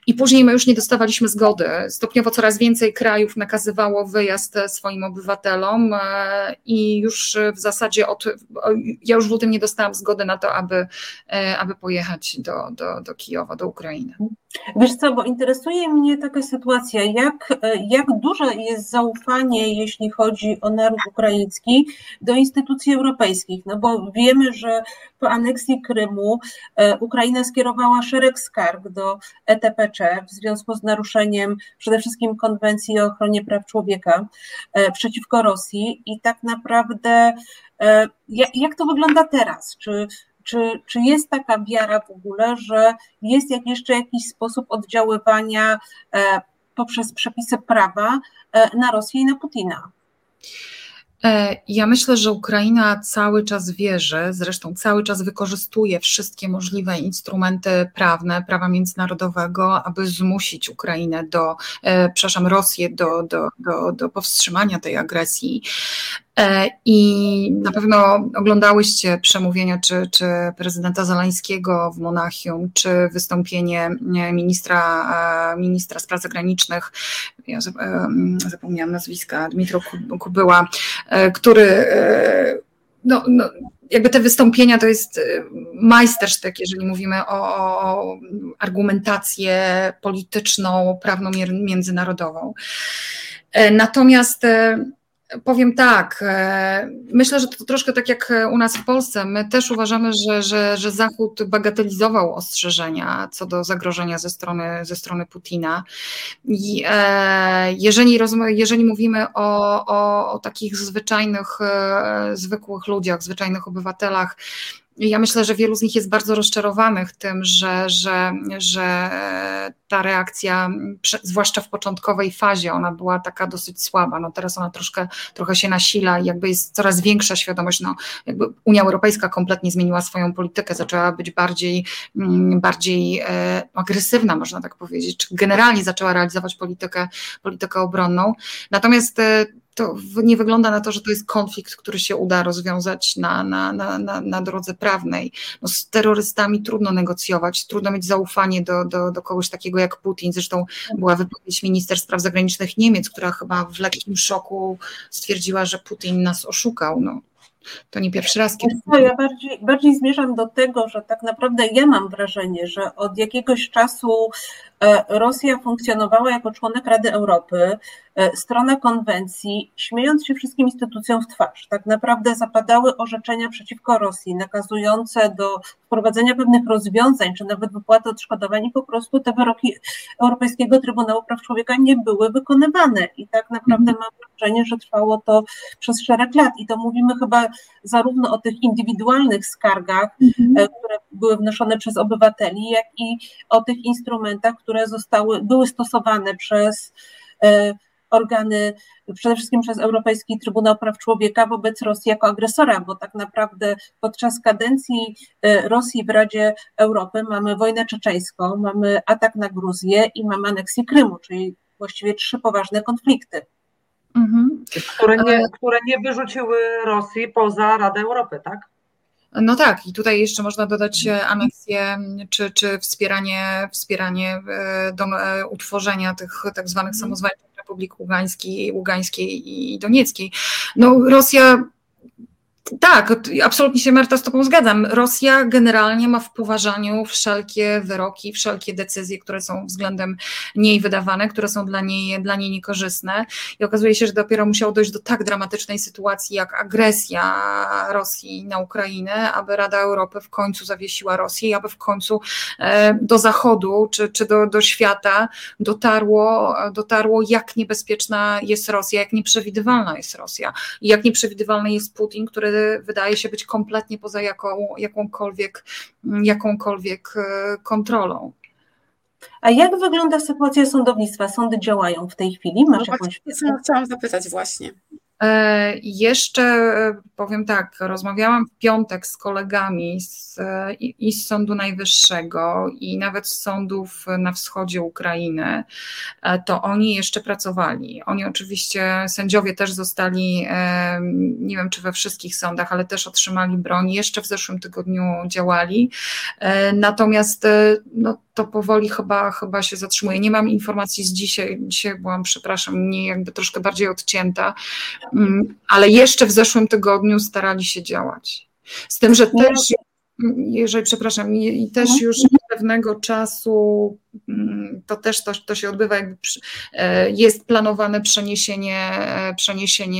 I później my już nie dostawaliśmy zgody. Stopniowo coraz więcej krajów nakazywało wyjazd swoim obywatelom i już w zasadzie ja już w lutym nie dostałam zgody na to, aby pojechać do Kijowa, do Ukrainy. Wiesz co, bo interesuje mnie taka sytuacja, jak duże jest zaufanie, jeśli chodzi o naród ukraiński, do instytucji europejskich, no bo wiemy, że po aneksji Krymu Ukraina skierowała szereg skarg do ETPC w związku z naruszeniem przede wszystkim Konwencji o Ochronie Praw Człowieka przeciwko Rosji i tak naprawdę jak to wygląda teraz? Czy jest taka wiara w ogóle, że jest jeszcze jakiś sposób oddziaływania poprzez przepisy prawa na Rosję i na Putina? Ja myślę, że Ukraina cały czas wierzy, zresztą cały czas wykorzystuje wszystkie możliwe instrumenty prawne, prawa międzynarodowego, aby zmusić Ukrainę Rosję do powstrzymania tej agresji. I na pewno oglądałyście przemówienia czy prezydenta Zeleńskiego w Monachium, czy wystąpienie ministra spraw zagranicznych, ja zapomniałam nazwiska, Dmytro Kułeba, który jakby te wystąpienia to jest majstersztyk, jeżeli mówimy o argumentację polityczną, prawną, międzynarodową. Natomiast powiem tak, myślę, że to troszkę tak jak u nas w Polsce, my też uważamy, że Zachód bagatelizował ostrzeżenia co do zagrożenia ze strony Putina. I jeżeli mówimy o takich zwyczajnych, zwykłych ludziach, zwyczajnych obywatelach, ja myślę, że wielu z nich jest bardzo rozczarowanych tym, że ta reakcja, zwłaszcza w początkowej fazie, ona była taka dosyć słaba. No teraz ona trochę się nasila i jakby jest coraz większa świadomość. No jakby Unia Europejska kompletnie zmieniła swoją politykę, zaczęła być bardziej agresywna, można tak powiedzieć, czy generalnie zaczęła realizować politykę obronną. Natomiast to nie wygląda na to, że to jest konflikt, który się uda rozwiązać na drodze prawnej. No z terrorystami trudno negocjować, trudno mieć zaufanie do kogoś takiego jak Putin. Zresztą była wypowiedź minister spraw zagranicznych Niemiec, która chyba w lekkim szoku stwierdziła, że Putin nas oszukał. No. To nie pierwszy raz, kiedy... Ja bardziej zmierzam do tego, że tak naprawdę ja mam wrażenie, że od jakiegoś czasu Rosja funkcjonowała jako członek Rady Europy, strona konwencji, śmiejąc się wszystkim instytucjom w twarz. Tak naprawdę zapadały orzeczenia przeciwko Rosji, nakazujące do wprowadzenia pewnych rozwiązań, czy nawet wypłaty odszkodowań i po prostu te wyroki Europejskiego Trybunału Praw Człowieka nie były wykonywane. I tak naprawdę mam wrażenie, że trwało to przez szereg lat. I to mówimy chyba zarówno o tych indywidualnych skargach, które były wnoszone przez obywateli, jak i o tych instrumentach, które były stosowane przez organy, przede wszystkim przez Europejski Trybunał Praw Człowieka wobec Rosji jako agresora, bo tak naprawdę podczas kadencji Rosji w Radzie Europy mamy wojnę czeczeńską, mamy atak na Gruzję i mamy aneksję Krymu, czyli właściwie 3 poważne konflikty. Mhm. Które nie wyrzuciły Rosji poza Radę Europy, tak? No tak, i tutaj jeszcze można dodać aneksję czy wspieranie utworzenia tych tak zwanych samozwańczych republik Ługańskiej i Donieckiej. No Rosja, tak, absolutnie się, Marta, z tobą zgadzam. Rosja generalnie ma w poważaniu wszelkie wyroki, wszelkie decyzje, które są względem niej wydawane, które są dla niej niekorzystne i okazuje się, że dopiero musiało dojść do tak dramatycznej sytuacji jak agresja Rosji na Ukrainę, aby Rada Europy w końcu zawiesiła Rosję i aby w końcu do Zachodu czy do świata dotarło, jak niebezpieczna jest Rosja, jak nieprzewidywalna jest Rosja i jak nieprzewidywalny jest Putin, który wydaje się być kompletnie poza jakąkolwiek kontrolą. A jak wygląda sytuacja sądownictwa? Sądy działają w tej chwili? Chciałam zapytać właśnie. Jeszcze powiem tak, rozmawiałam w piątek z kolegami z Sądu Najwyższego i nawet z sądów na wschodzie Ukrainy, to oni jeszcze pracowali. Oni oczywiście, sędziowie też zostali, nie wiem czy we wszystkich sądach, ale też otrzymali broń, jeszcze w zeszłym tygodniu działali, natomiast no, to powoli chyba się zatrzymuje. Nie mam informacji z dzisiaj byłam, przepraszam, nie, jakby troszkę bardziej odcięta, ale jeszcze w zeszłym tygodniu starali się działać. Z tym, że też, też już pewnego czasu, to się odbywa, jakby jest planowane przeniesienie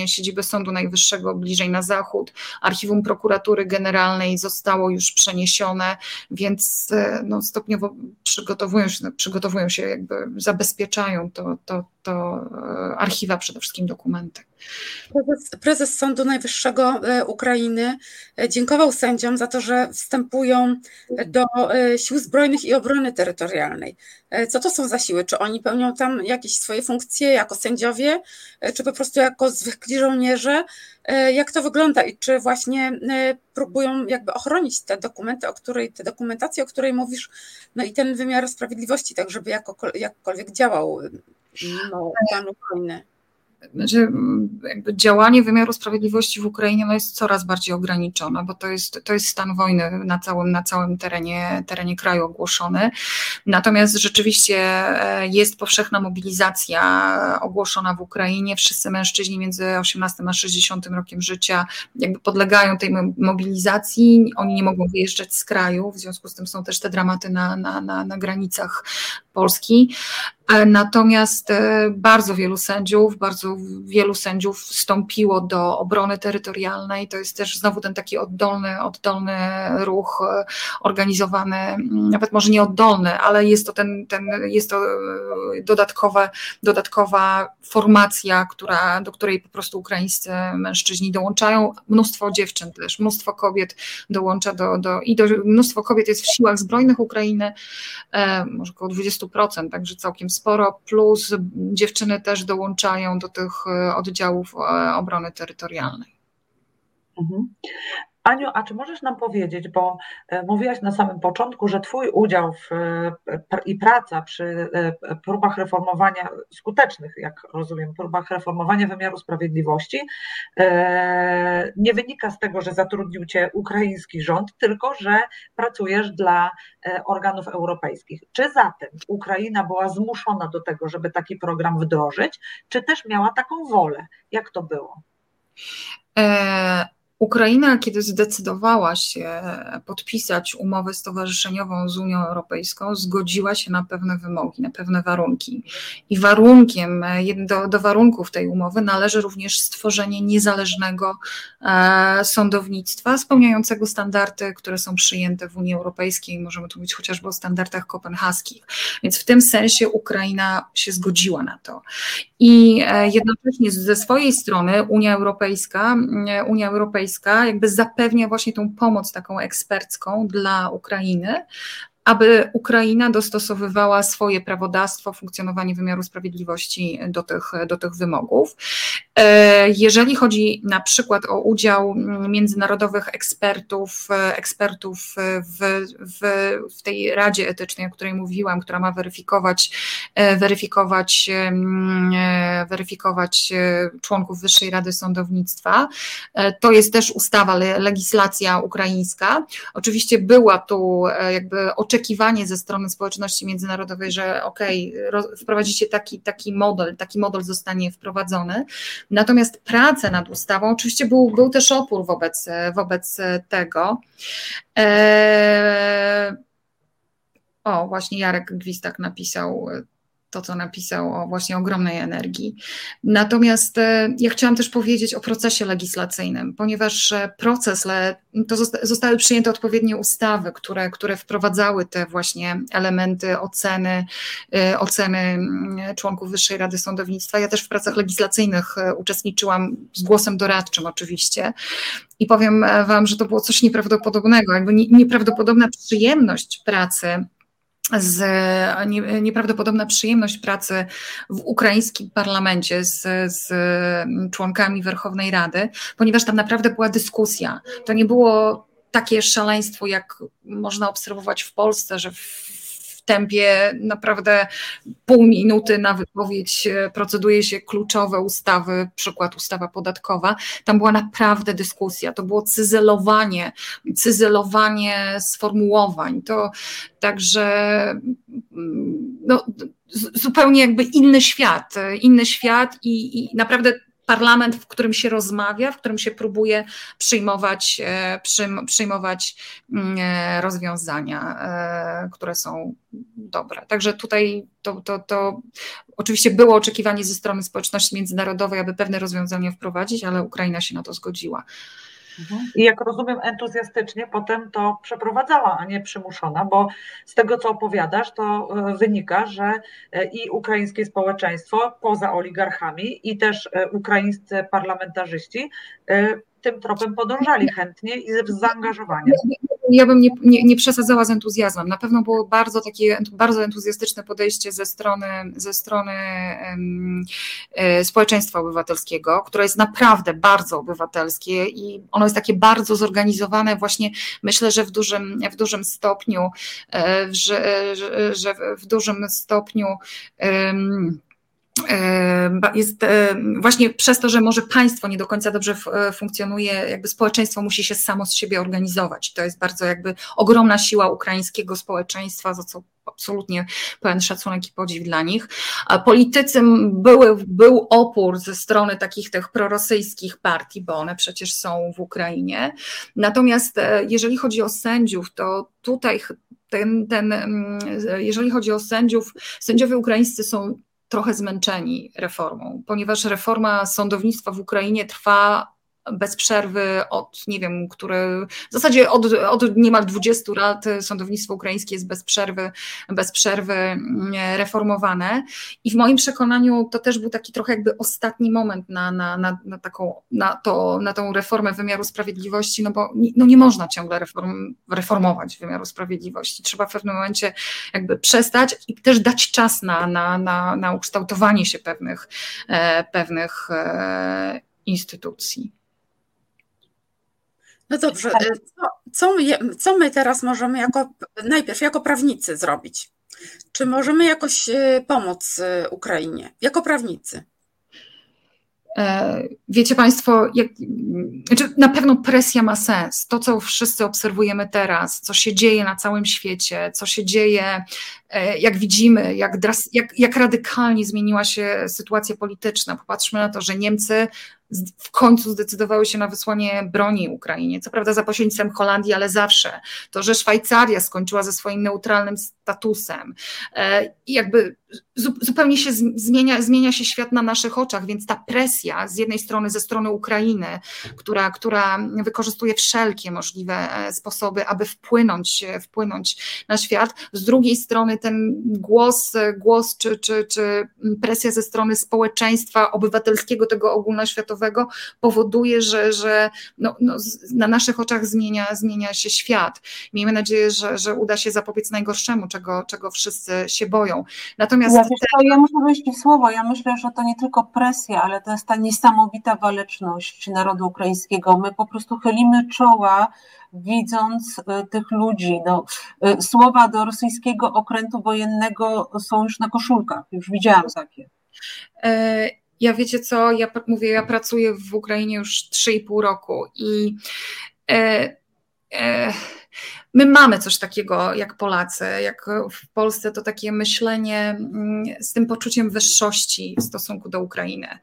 siedziby Sądu Najwyższego bliżej na zachód. Archiwum Prokuratury Generalnej zostało już przeniesione, więc no, stopniowo przygotowują się, jakby zabezpieczają to archiwa, przede wszystkim dokumenty. Prezes Sądu Najwyższego Ukrainy dziękował sędziom za to, że wstępują do Sił Zbrojnych i Obrony Terytorialnej. Co to są za siły? Czy oni pełnią tam jakieś swoje funkcje jako sędziowie, czy po prostu jako zwykli żołnierze? Jak to wygląda i czy właśnie próbują jakby ochronić te dokumenty, te dokumentacje, o której mówisz, no i ten wymiar sprawiedliwości, tak żeby jakkolwiek działał plan Ukrainy? Znaczy, jakby działanie wymiaru sprawiedliwości w Ukrainie no jest coraz bardziej ograniczone, bo to jest stan wojny na całym terenie kraju ogłoszony. Natomiast rzeczywiście jest powszechna mobilizacja ogłoszona w Ukrainie. Wszyscy mężczyźni między 18 a 60 rokiem życia jakby podlegają tej mobilizacji. Oni nie mogą wyjeżdżać z kraju, w związku z tym są też te dramaty na granicach Polski. Natomiast bardzo wielu sędziów wstąpiło do obrony terytorialnej. To jest też znowu ten taki oddolny ruch organizowany, nawet może nie oddolny, ale jest to jest to dodatkowa formacja, do której po prostu ukraińscy mężczyźni dołączają. Mnóstwo dziewczyn też, mnóstwo kobiet dołącza mnóstwo kobiet jest w siłach zbrojnych Ukrainy, może około 20%, także całkiem sporo, plus dziewczyny też dołączają do tych oddziałów obrony terytorialnej. Mhm. Aniu, a czy możesz nam powiedzieć, bo mówiłaś na samym początku, że twój udział i praca przy próbach reformowania, skutecznych, jak rozumiem, próbach reformowania wymiaru sprawiedliwości nie wynika z tego, że zatrudnił cię ukraiński rząd, tylko że pracujesz dla organów europejskich. Czy zatem Ukraina była zmuszona do tego, żeby taki program wdrożyć, czy też miała taką wolę? Jak to było? Ukraina, kiedy zdecydowała się podpisać umowę stowarzyszeniową z Unią Europejską, zgodziła się na pewne wymogi, na pewne warunki. I warunkiem, do warunków tej umowy należy również stworzenie niezależnego sądownictwa spełniającego standardy, które są przyjęte w Unii Europejskiej. Możemy tu mówić chociażby o standardach kopenhaskich. Więc w tym sensie Ukraina się zgodziła na to. I jednocześnie ze swojej strony Unia Europejska jakby zapewnia właśnie tą pomoc taką ekspercką dla Ukrainy, aby Ukraina dostosowywała swoje prawodawstwo, funkcjonowanie wymiaru sprawiedliwości do tych wymogów. Jeżeli chodzi na przykład o udział międzynarodowych ekspertów w tej Radzie Etycznej, o której mówiłam, która ma weryfikować członków Wyższej Rady Sądownictwa, to jest też ustawa, legislacja ukraińska. Oczywiście była tu jakby oczekiwanie ze strony społeczności międzynarodowej, że wprowadzicie taki model zostanie wprowadzony. Natomiast prace nad ustawą, oczywiście był też opór wobec tego. Właśnie Jarek Gwizdak napisał to, co napisał o właśnie ogromnej energii. Natomiast ja chciałam też powiedzieć o procesie legislacyjnym, ponieważ to zostały przyjęte odpowiednie ustawy, które wprowadzały te właśnie elementy oceny członków Wyższej Rady Sądownictwa. Ja też w pracach legislacyjnych uczestniczyłam z głosem doradczym oczywiście i powiem wam, że to było coś nieprawdopodobnego, jakby nieprawdopodobna przyjemność pracy nieprawdopodobna przyjemność pracy w ukraińskim parlamencie z członkami Wierchownej Rady, ponieważ tam naprawdę była dyskusja. To nie było takie szaleństwo, jak można obserwować w Polsce, że w tempie naprawdę pół minuty na wypowiedź proceduje się kluczowe ustawy, przykład ustawa podatkowa. Tam była naprawdę dyskusja, to było cyzelowanie sformułowań. To także no, zupełnie jakby inny świat i naprawdę parlament, w którym się rozmawia, w którym się próbuje przyjmować rozwiązania, które są dobre. Także tutaj to oczywiście było oczekiwanie ze strony społeczności międzynarodowej, aby pewne rozwiązania wprowadzić, ale Ukraina się na to zgodziła. I jak rozumiem, entuzjastycznie potem to przeprowadzała, a nie przymuszona, bo z tego, co opowiadasz, to wynika, że i ukraińskie społeczeństwo poza oligarchami i też ukraińscy parlamentarzyści tym tropem podążali chętnie i z zaangażowaniem. Ja bym nie przesadzała z entuzjazmem. Na pewno było bardzo entuzjastyczne podejście ze strony społeczeństwa obywatelskiego, które jest naprawdę bardzo obywatelskie i ono jest takie bardzo zorganizowane właśnie, myślę, że w dużym stopniu jest właśnie przez to, że może państwo nie do końca dobrze funkcjonuje, jakby społeczeństwo musi się samo z siebie organizować. To jest bardzo jakby ogromna siła ukraińskiego społeczeństwa, za co absolutnie pełen szacunek i podziw dla nich. Politycy był opór ze strony takich tych prorosyjskich partii, bo one przecież są w Ukrainie. Natomiast jeżeli chodzi o sędziów, to tutaj jeżeli chodzi o sędziów, sędziowie ukraińscy są trochę zmęczeni reformą, ponieważ reforma sądownictwa w Ukrainie trwa bez przerwy od, nie wiem, w zasadzie od niemal 20 lat sądownictwo ukraińskie jest bez przerwy reformowane i w moim przekonaniu to też był taki trochę jakby ostatni moment na tą reformę wymiaru sprawiedliwości, no bo nie można ciągle reformować wymiaru sprawiedliwości. Trzeba w pewnym momencie jakby przestać i też dać czas na ukształtowanie się pewnych instytucji. No dobrze, co my teraz możemy najpierw jako prawnicy zrobić? Czy możemy jakoś pomóc Ukrainie jako prawnicy? Wiecie Państwo, na pewno presja ma sens. To, co wszyscy obserwujemy teraz, co się dzieje na całym świecie, co się dzieje, jak widzimy, jak radykalnie zmieniła się sytuacja polityczna. Popatrzmy na to, że Niemcy w końcu zdecydowały się na wysłanie broni Ukrainie. Co prawda za pośrednictwem Holandii, ale zawsze. To, że Szwajcaria skończyła ze swoim neutralnym statusem. Jakby zupełnie się zmienia się świat na naszych oczach, więc ta presja z jednej strony ze strony Ukrainy, która wykorzystuje wszelkie możliwe sposoby, aby wpłynąć na świat. Z drugiej strony ten głos czy presja ze strony społeczeństwa obywatelskiego, tego ogólnoświatowego powoduje, że na naszych oczach zmienia się świat. Miejmy nadzieję, że uda się zapobiec najgorszemu, czego wszyscy się boją. Natomiast ja muszę wejść w słowo. Ja myślę, że to nie tylko presja, ale to jest ta niesamowita waleczność narodu ukraińskiego. My po prostu chylimy czoła, widząc tych ludzi. Słowa do rosyjskiego okrętu wojennego są już na koszulkach. Już widziałam takie. Ja wiecie co, ja pracuję w Ukrainie już 3,5 roku i my mamy coś takiego jak Polacy, jak w Polsce to takie myślenie z tym poczuciem wyższości w stosunku do Ukrainy.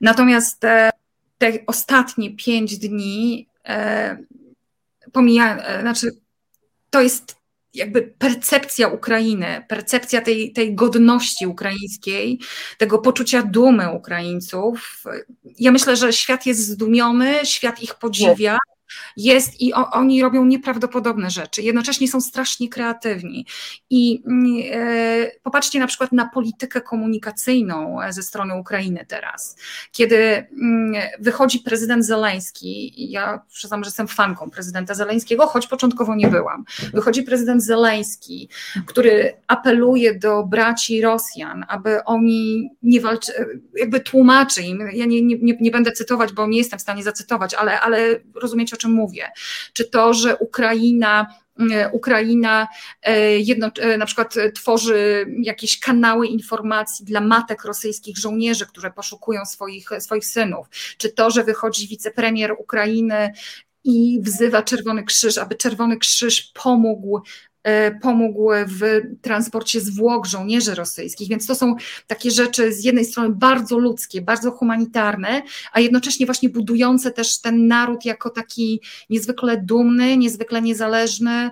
Natomiast te ostatnie 5 dni to jest jakby percepcja Ukrainy, percepcja tej godności ukraińskiej, tego poczucia dumy Ukraińców. Ja myślę, że świat jest zdumiony, świat ich podziwia. jest i oni robią nieprawdopodobne rzeczy, jednocześnie są strasznie kreatywni i popatrzcie na przykład na politykę komunikacyjną ze strony Ukrainy teraz, kiedy wychodzi prezydent Zeleński, ja przyznam, że jestem fanką prezydenta Zeleńskiego, choć początkowo nie byłam, wychodzi prezydent Zeleński, który apeluje do braci Rosjan, aby oni nie walczyli, jakby tłumaczy im, ja nie będę cytować, bo nie jestem w stanie zacytować, ale rozumiecie, o czym mówię, czy to, że Ukraina na przykład tworzy jakieś kanały informacji dla matek rosyjskich żołnierzy, które poszukują swoich synów, czy to, że wychodzi wicepremier Ukrainy i wzywa Czerwony Krzyż, aby Czerwony Krzyż pomógł w transporcie zwłok żołnierzy rosyjskich, więc to są takie rzeczy z jednej strony bardzo ludzkie, bardzo humanitarne, a jednocześnie właśnie budujące też ten naród jako taki niezwykle dumny, niezwykle niezależny.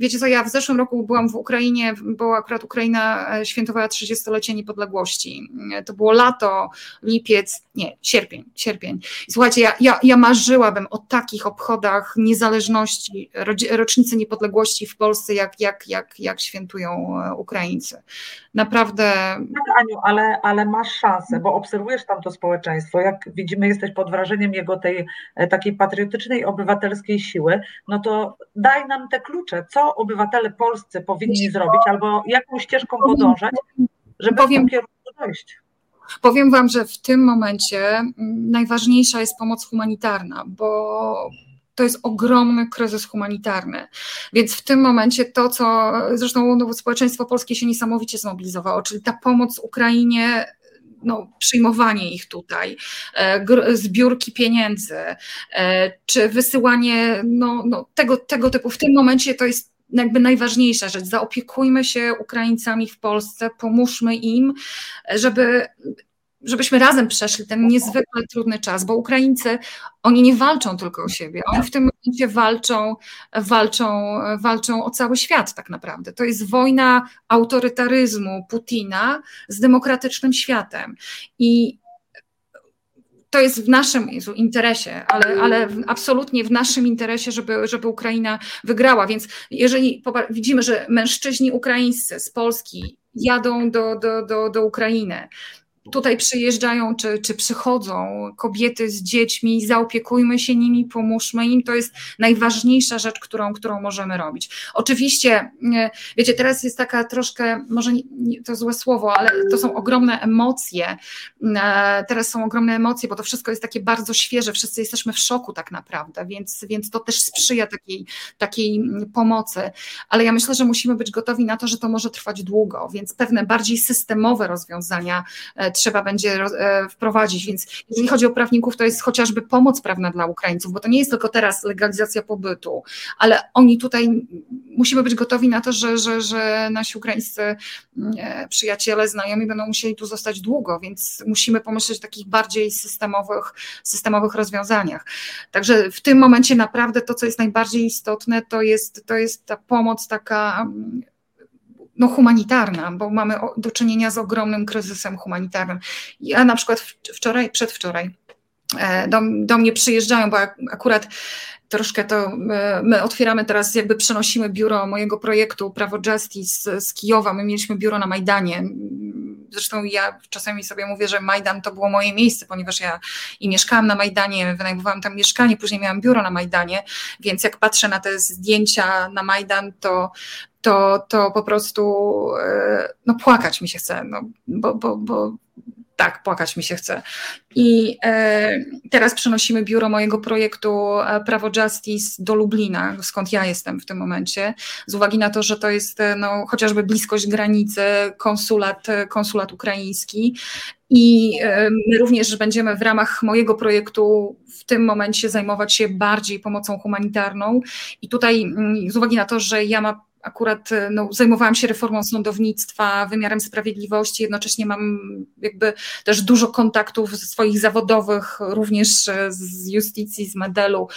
Wiecie co, ja w zeszłym roku byłam w Ukrainie, bo akurat Ukraina świętowała 30-lecie niepodległości. To było lato, sierpień. Słuchajcie, ja marzyłabym o takich obchodach niezależności, rocznicy niepodległości w Polsce, jak świętują Ukraińcy. Naprawdę... Tak, Aniu, ale masz szansę, bo obserwujesz tam to społeczeństwo. Jak widzimy, jesteś pod wrażeniem jego tej takiej patriotycznej, obywatelskiej siły. No to daj nam te klucze. Co obywatele polscy powinni zrobić, albo jaką ścieżką podążać, żeby w tym kierunku dojść? Powiem wam, że w tym momencie najważniejsza jest pomoc humanitarna, bo to jest ogromny kryzys humanitarny. Więc w tym momencie to, co zresztą społeczeństwo polskie się niesamowicie zmobilizowało, czyli ta pomoc Ukrainie, przyjmowanie ich tutaj, zbiórki pieniędzy, czy wysyłanie tego typu. W tym momencie to jest jakby najważniejsza rzecz. Zaopiekujmy się Ukraińcami w Polsce, pomóżmy im, żebyśmy razem przeszli ten niezwykle trudny czas, bo Ukraińcy, oni nie walczą tylko o siebie, oni w tym momencie walczą o cały świat tak naprawdę. To jest wojna autorytaryzmu Putina z demokratycznym światem i to jest w naszym interesie, ale absolutnie w naszym interesie, żeby Ukraina wygrała, więc jeżeli widzimy, że mężczyźni ukraińscy z Polski jadą do Ukrainy, tutaj przyjeżdżają czy przychodzą kobiety z dziećmi, zaopiekujmy się nimi, pomóżmy im, to jest najważniejsza rzecz, którą możemy robić. Oczywiście, wiecie, teraz jest taka troszkę, może nie, to złe słowo, ale to są ogromne emocje, bo to wszystko jest takie bardzo świeże, wszyscy jesteśmy w szoku tak naprawdę, więc to też sprzyja takiej pomocy, ale ja myślę, że musimy być gotowi na to, że to może trwać długo, więc pewne bardziej systemowe rozwiązania trzeba będzie wprowadzić, więc jeżeli chodzi o prawników, to jest chociażby pomoc prawna dla Ukraińców, bo to nie jest tylko teraz legalizacja pobytu, ale oni tutaj, musimy być gotowi na to, że nasi ukraińscy przyjaciele, znajomi będą musieli tu zostać długo, więc musimy pomyśleć o takich bardziej systemowych rozwiązaniach. Także w tym momencie naprawdę to, co jest najbardziej istotne, to jest ta pomoc taka humanitarna, bo mamy do czynienia z ogromnym kryzysem humanitarnym. Ja na przykład przedwczoraj do mnie przyjeżdżają, bo akurat troszkę to my otwieramy teraz, jakby przenosimy biuro mojego projektu Prawo Justice z Kijowa, my mieliśmy biuro na Majdanie. Zresztą ja czasami sobie mówię, że Majdan to było moje miejsce, ponieważ ja i mieszkałam na Majdanie, wynajmowałam tam mieszkanie, później miałam biuro na Majdanie, więc jak patrzę na te zdjęcia na Majdan, to po prostu płakać mi się chce, bo tak, płakać mi się chce. I teraz przenosimy biuro mojego projektu Prawo Justice do Lublina, skąd ja jestem w tym momencie, z uwagi na to, że to jest chociażby bliskość granicy, konsulat ukraiński. I my również będziemy w ramach mojego projektu w tym momencie zajmować się bardziej pomocą humanitarną. I tutaj z uwagi na to, że ja akurat zajmowałam się reformą sądownictwa, wymiarem sprawiedliwości, jednocześnie mam jakby też dużo kontaktów swoich zawodowych, również z Justicji, z Medelu,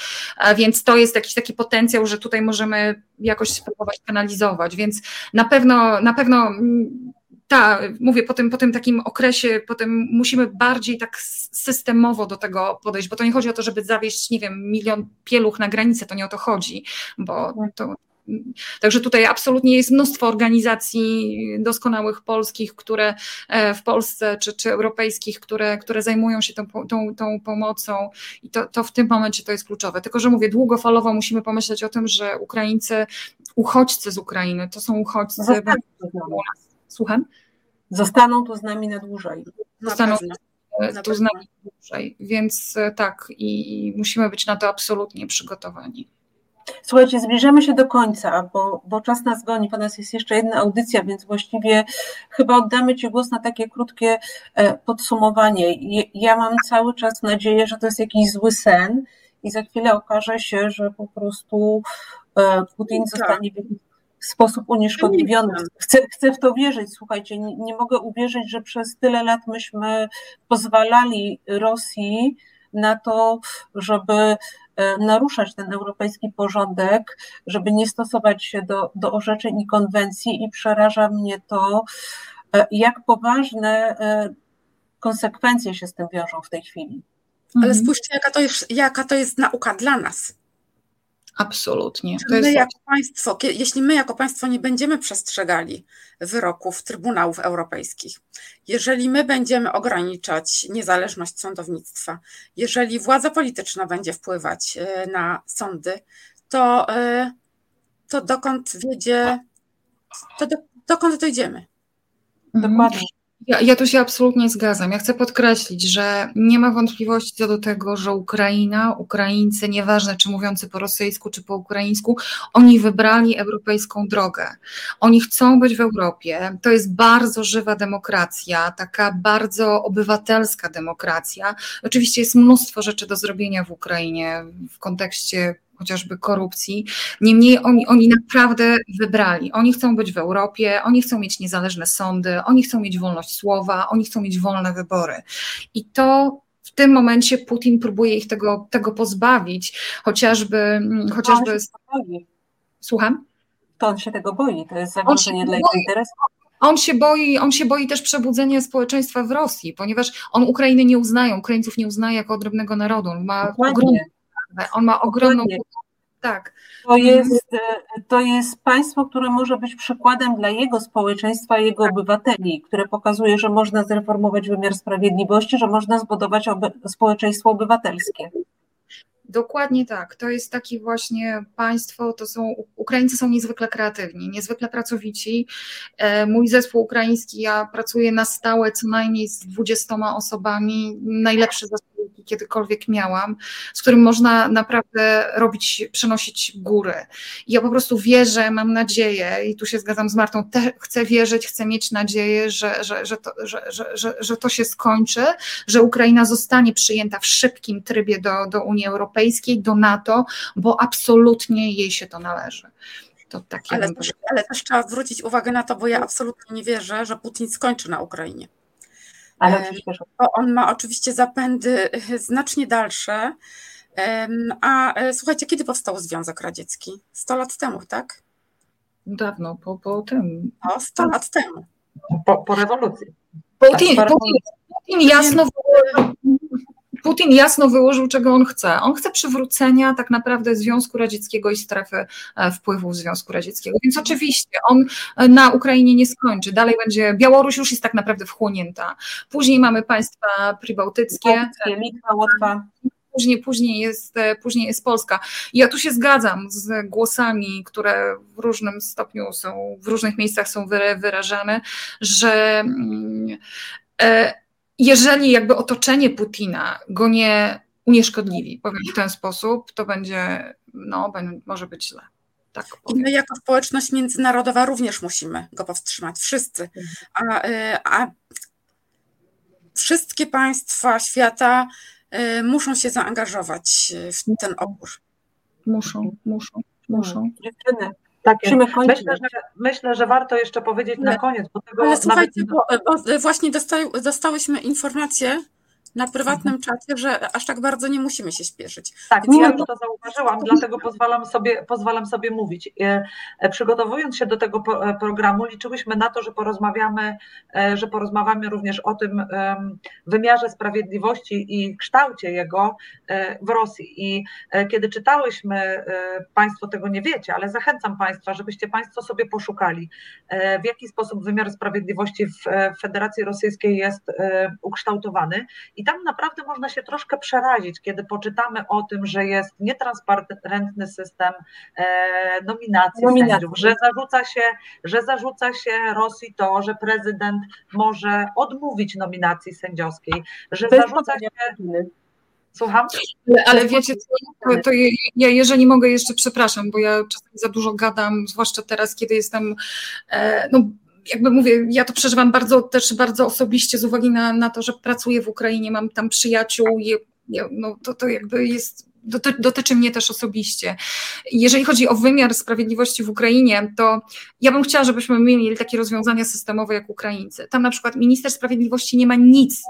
więc to jest jakiś taki potencjał, że tutaj możemy jakoś spróbować kanalizować, więc na pewno mówię, po tym takim okresie, potem musimy bardziej tak systemowo do tego podejść, bo to nie chodzi o to, żeby zawieźć, nie wiem, 1 000 000 pieluch na granicę, to nie o to chodzi, bo to... Także tutaj absolutnie jest mnóstwo organizacji doskonałych polskich, które w Polsce czy europejskich, które zajmują się tą pomocą i to w tym momencie to jest kluczowe. Tylko, że mówię, długofalowo musimy pomyśleć o tym, że Ukraińcy, uchodźcy z Ukrainy, to są uchodźcy... Słucham? Zostaną tu z nami na dłużej. Zostaną tu z nami na dłużej, więc tak, i musimy być na to absolutnie przygotowani. Słuchajcie, zbliżamy się do końca, bo czas nas goni, po nas jest jeszcze jedna audycja, więc właściwie chyba oddamy Ci głos na takie krótkie podsumowanie. Ja mam cały czas nadzieję, że to jest jakiś zły sen i za chwilę okaże się, że po prostu Putin zostanie w sposób unieszkodliwiony. Chcę w to wierzyć, słuchajcie, nie mogę uwierzyć, że przez tyle lat myśmy pozwalali Rosji na to, żeby naruszać ten europejski porządek, żeby nie stosować się do orzeczeń i konwencji, i przeraża mnie to, jak poważne konsekwencje się z tym wiążą w tej chwili. Ale spójrzcie, jaka to jest nauka dla nas. Absolutnie. Jeśli my jako państwo nie będziemy przestrzegali wyroków trybunałów europejskich, jeżeli my będziemy ograniczać niezależność sądownictwa, jeżeli władza polityczna będzie wpływać na sądy, to dokąd dojdziemy? Dokładnie. Ja tu się absolutnie zgadzam. Ja chcę podkreślić, że nie ma wątpliwości co do tego, że Ukraina, Ukraińcy, nieważne czy mówiący po rosyjsku, czy po ukraińsku, oni wybrali europejską drogę. Oni chcą być w Europie. To jest bardzo żywa demokracja, taka bardzo obywatelska demokracja. Oczywiście jest mnóstwo rzeczy do zrobienia w Ukrainie w kontekście chociażby korupcji, niemniej oni naprawdę wybrali, oni chcą być w Europie, oni chcą mieć niezależne sądy, oni chcą mieć wolność słowa, oni chcą mieć wolne wybory i to w tym momencie Putin próbuje ich tego pozbawić, chociażby... On się tego boi. Słucham? To on się tego boi, to jest zagrożenie dla ich interesów. On się boi też przebudzenia społeczeństwa w Rosji, ponieważ on Ukraińców nie uznaje jako odrębnego narodu, on ma ogromną... Tak. To jest państwo, które może być przykładem dla jego społeczeństwa, jego obywateli, które pokazuje, że można zreformować wymiar sprawiedliwości, że można zbudować społeczeństwo obywatelskie. Dokładnie tak. To jest takie właśnie państwo, Ukraińcy są niezwykle kreatywni, niezwykle pracowici. Mój zespół ukraiński, ja pracuję na stałe co najmniej z 20 osobami, najlepszy zespół kiedykolwiek miałam, z którym można naprawdę przenosić górę. I ja po prostu wierzę, mam nadzieję, i tu się zgadzam z Martą, chcę wierzyć, chcę mieć nadzieję, że to się skończy, że Ukraina zostanie przyjęta w szybkim trybie do Unii Europejskiej, do NATO, bo absolutnie jej się to należy. Ale też trzeba zwrócić uwagę na to, bo ja absolutnie nie wierzę, że Putin skończy na Ukrainie. Bo on ma oczywiście zapędy znacznie dalsze, a słuchajcie, kiedy powstał Związek Radziecki? 100 lat temu, tak? Dawno, po tym. No, 100 lat temu. Po rewolucji. Putin jasno wyłożył, czego on chce. On chce przywrócenia tak naprawdę Związku Radzieckiego i strefy wpływów Związku Radzieckiego. Więc oczywiście on na Ukrainie nie skończy. Dalej będzie, Białoruś już jest tak naprawdę wchłonięta. Później mamy państwa przybałtyckie. Litwa, Łotwa. Później jest Polska. Ja tu się zgadzam z głosami, które w różnym stopniu są, w różnych miejscach są wyrażane, że jeżeli jakby otoczenie Putina go nie unieszkodliwi, powiem w ten sposób, to będzie, może być źle. Tak, i my jako społeczność międzynarodowa również musimy go powstrzymać, wszyscy. A wszystkie państwa świata muszą się zaangażować w ten opór. Muszą. Tak, myślę, że warto jeszcze powiedzieć na koniec. Bo słuchajnie, bo właśnie dostałyśmy informację na prywatnym czacie, że aż tak bardzo nie musimy się śpieszyć. Tak, więc ja to zauważyłam, dlatego pozwalam sobie mówić. Przygotowując się do tego programu, liczyłyśmy na to, że porozmawiamy również o tym wymiarze sprawiedliwości i kształcie jego w Rosji. I kiedy czytałyśmy, Państwo tego nie wiecie, ale zachęcam Państwa, żebyście Państwo sobie poszukali, w jaki sposób wymiar sprawiedliwości w Federacji Rosyjskiej jest ukształtowany. I tam naprawdę można się troszkę przerazić, kiedy poczytamy o tym, że jest nietransparentny system nominacji sędziów, że zarzuca się Rosji to, że prezydent może odmówić nominacji sędziowskiej, że zarzuca się... Słucham? Ale wiecie co, to ja jeżeli mogę jeszcze, przepraszam, bo ja czasami za dużo gadam, zwłaszcza teraz, kiedy jestem... Jakby mówię, ja to przeżywam bardzo osobiście z uwagi na to, że pracuję w Ukrainie, mam tam przyjaciół, to jakby jest... Dotyczy mnie też osobiście. Jeżeli chodzi o wymiar sprawiedliwości w Ukrainie, to ja bym chciała, żebyśmy mieli takie rozwiązania systemowe jak Ukraińcy. Tam na przykład minister sprawiedliwości nie ma nic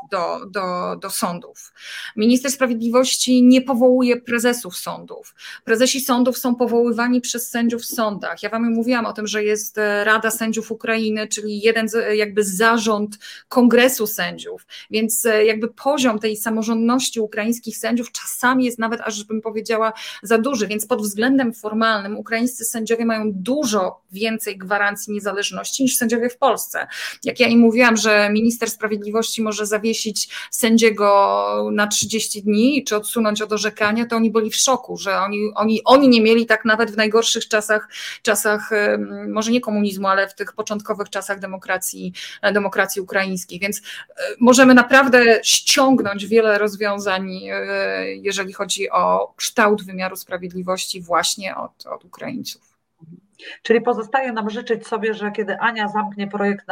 do sądów. Minister sprawiedliwości nie powołuje prezesów sądów. Prezesi sądów są powoływani przez sędziów w sądach. Ja wam mówiłam o tym, że jest Rada Sędziów Ukrainy, czyli jeden jakby zarząd Kongresu Sędziów, więc jakby poziom tej samorządności ukraińskich sędziów czasami jest nawet aż bym powiedziała za duży, więc pod względem formalnym ukraińscy sędziowie mają dużo więcej gwarancji niezależności niż sędziowie w Polsce. Jak ja im mówiłam, że minister sprawiedliwości może zawiesić sędziego na 30 dni czy odsunąć od orzekania, to oni byli w szoku, że oni nie mieli tak nawet w najgorszych czasach może nie komunizmu, ale w tych początkowych czasach demokracji ukraińskiej, więc możemy naprawdę ściągnąć wiele rozwiązań, jeżeli chodzi o kształt wymiaru sprawiedliwości właśnie od Ukraińców. Czyli pozostaje nam życzyć sobie, że kiedy Ania zamknie projekt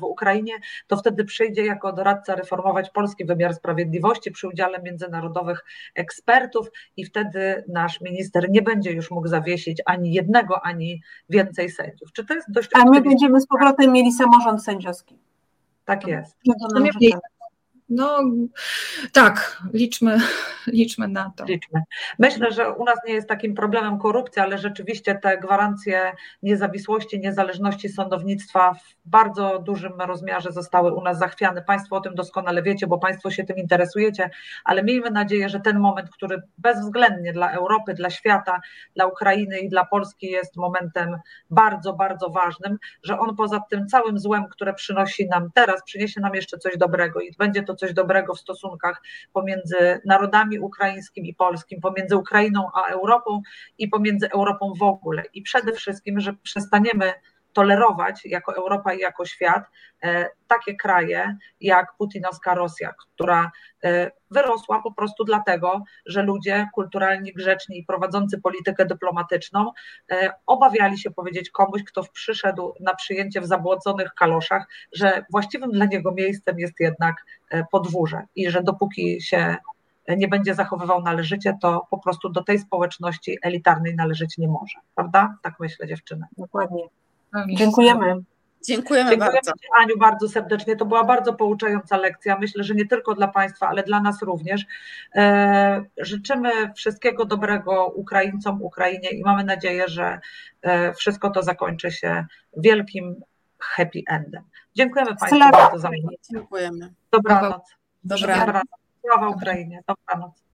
w Ukrainie, to wtedy przyjdzie jako doradca reformować polski wymiar sprawiedliwości przy udziale międzynarodowych ekspertów i wtedy nasz minister nie będzie już mógł zawiesić ani jednego, ani więcej sędziów. Czy to jest dość... A my będziemy z powrotem mieli samorząd sędziowski. Tak jest. Tak, liczmy na to. Myślę, że u nas nie jest takim problemem korupcja, ale rzeczywiście te gwarancje niezawisłości, niezależności sądownictwa w bardzo dużym rozmiarze zostały u nas zachwiane. Państwo o tym doskonale wiecie, bo Państwo się tym interesujecie, ale miejmy nadzieję, że ten moment, który bezwzględnie dla Europy, dla świata, dla Ukrainy i dla Polski jest momentem bardzo, bardzo ważnym, że on poza tym całym złem, które przynosi nam teraz, przyniesie nam jeszcze coś dobrego i będzie to coś dobrego w stosunkach pomiędzy narodami ukraińskim i polskim, pomiędzy Ukrainą a Europą i pomiędzy Europą w ogóle. I przede wszystkim, że przestaniemy tolerować jako Europa i jako świat takie kraje jak putinowska Rosja, która wyrosła po prostu dlatego, że ludzie kulturalni, grzeczni i prowadzący politykę dyplomatyczną obawiali się powiedzieć komuś, kto przyszedł na przyjęcie w zabłoconych kaloszach, że właściwym dla niego miejscem jest jednak podwórze i że dopóki się nie będzie zachowywał należycie, to po prostu do tej społeczności elitarnej należeć nie może. Prawda? Tak myślę, dziewczyny. Dokładnie. Dziękujemy. Dziękujemy bardzo. Aniu, bardzo serdecznie. To była bardzo pouczająca lekcja. Myślę, że nie tylko dla Państwa, ale dla nas również. Życzymy wszystkiego dobrego Ukraińcom, Ukrainie i mamy nadzieję, że wszystko to zakończy się wielkim happy endem. Dziękujemy Państwu bardzo za uwagę. Dziękujemy. Dobranoc. Dobranoc. Sława Ukrainie. Dobranoc.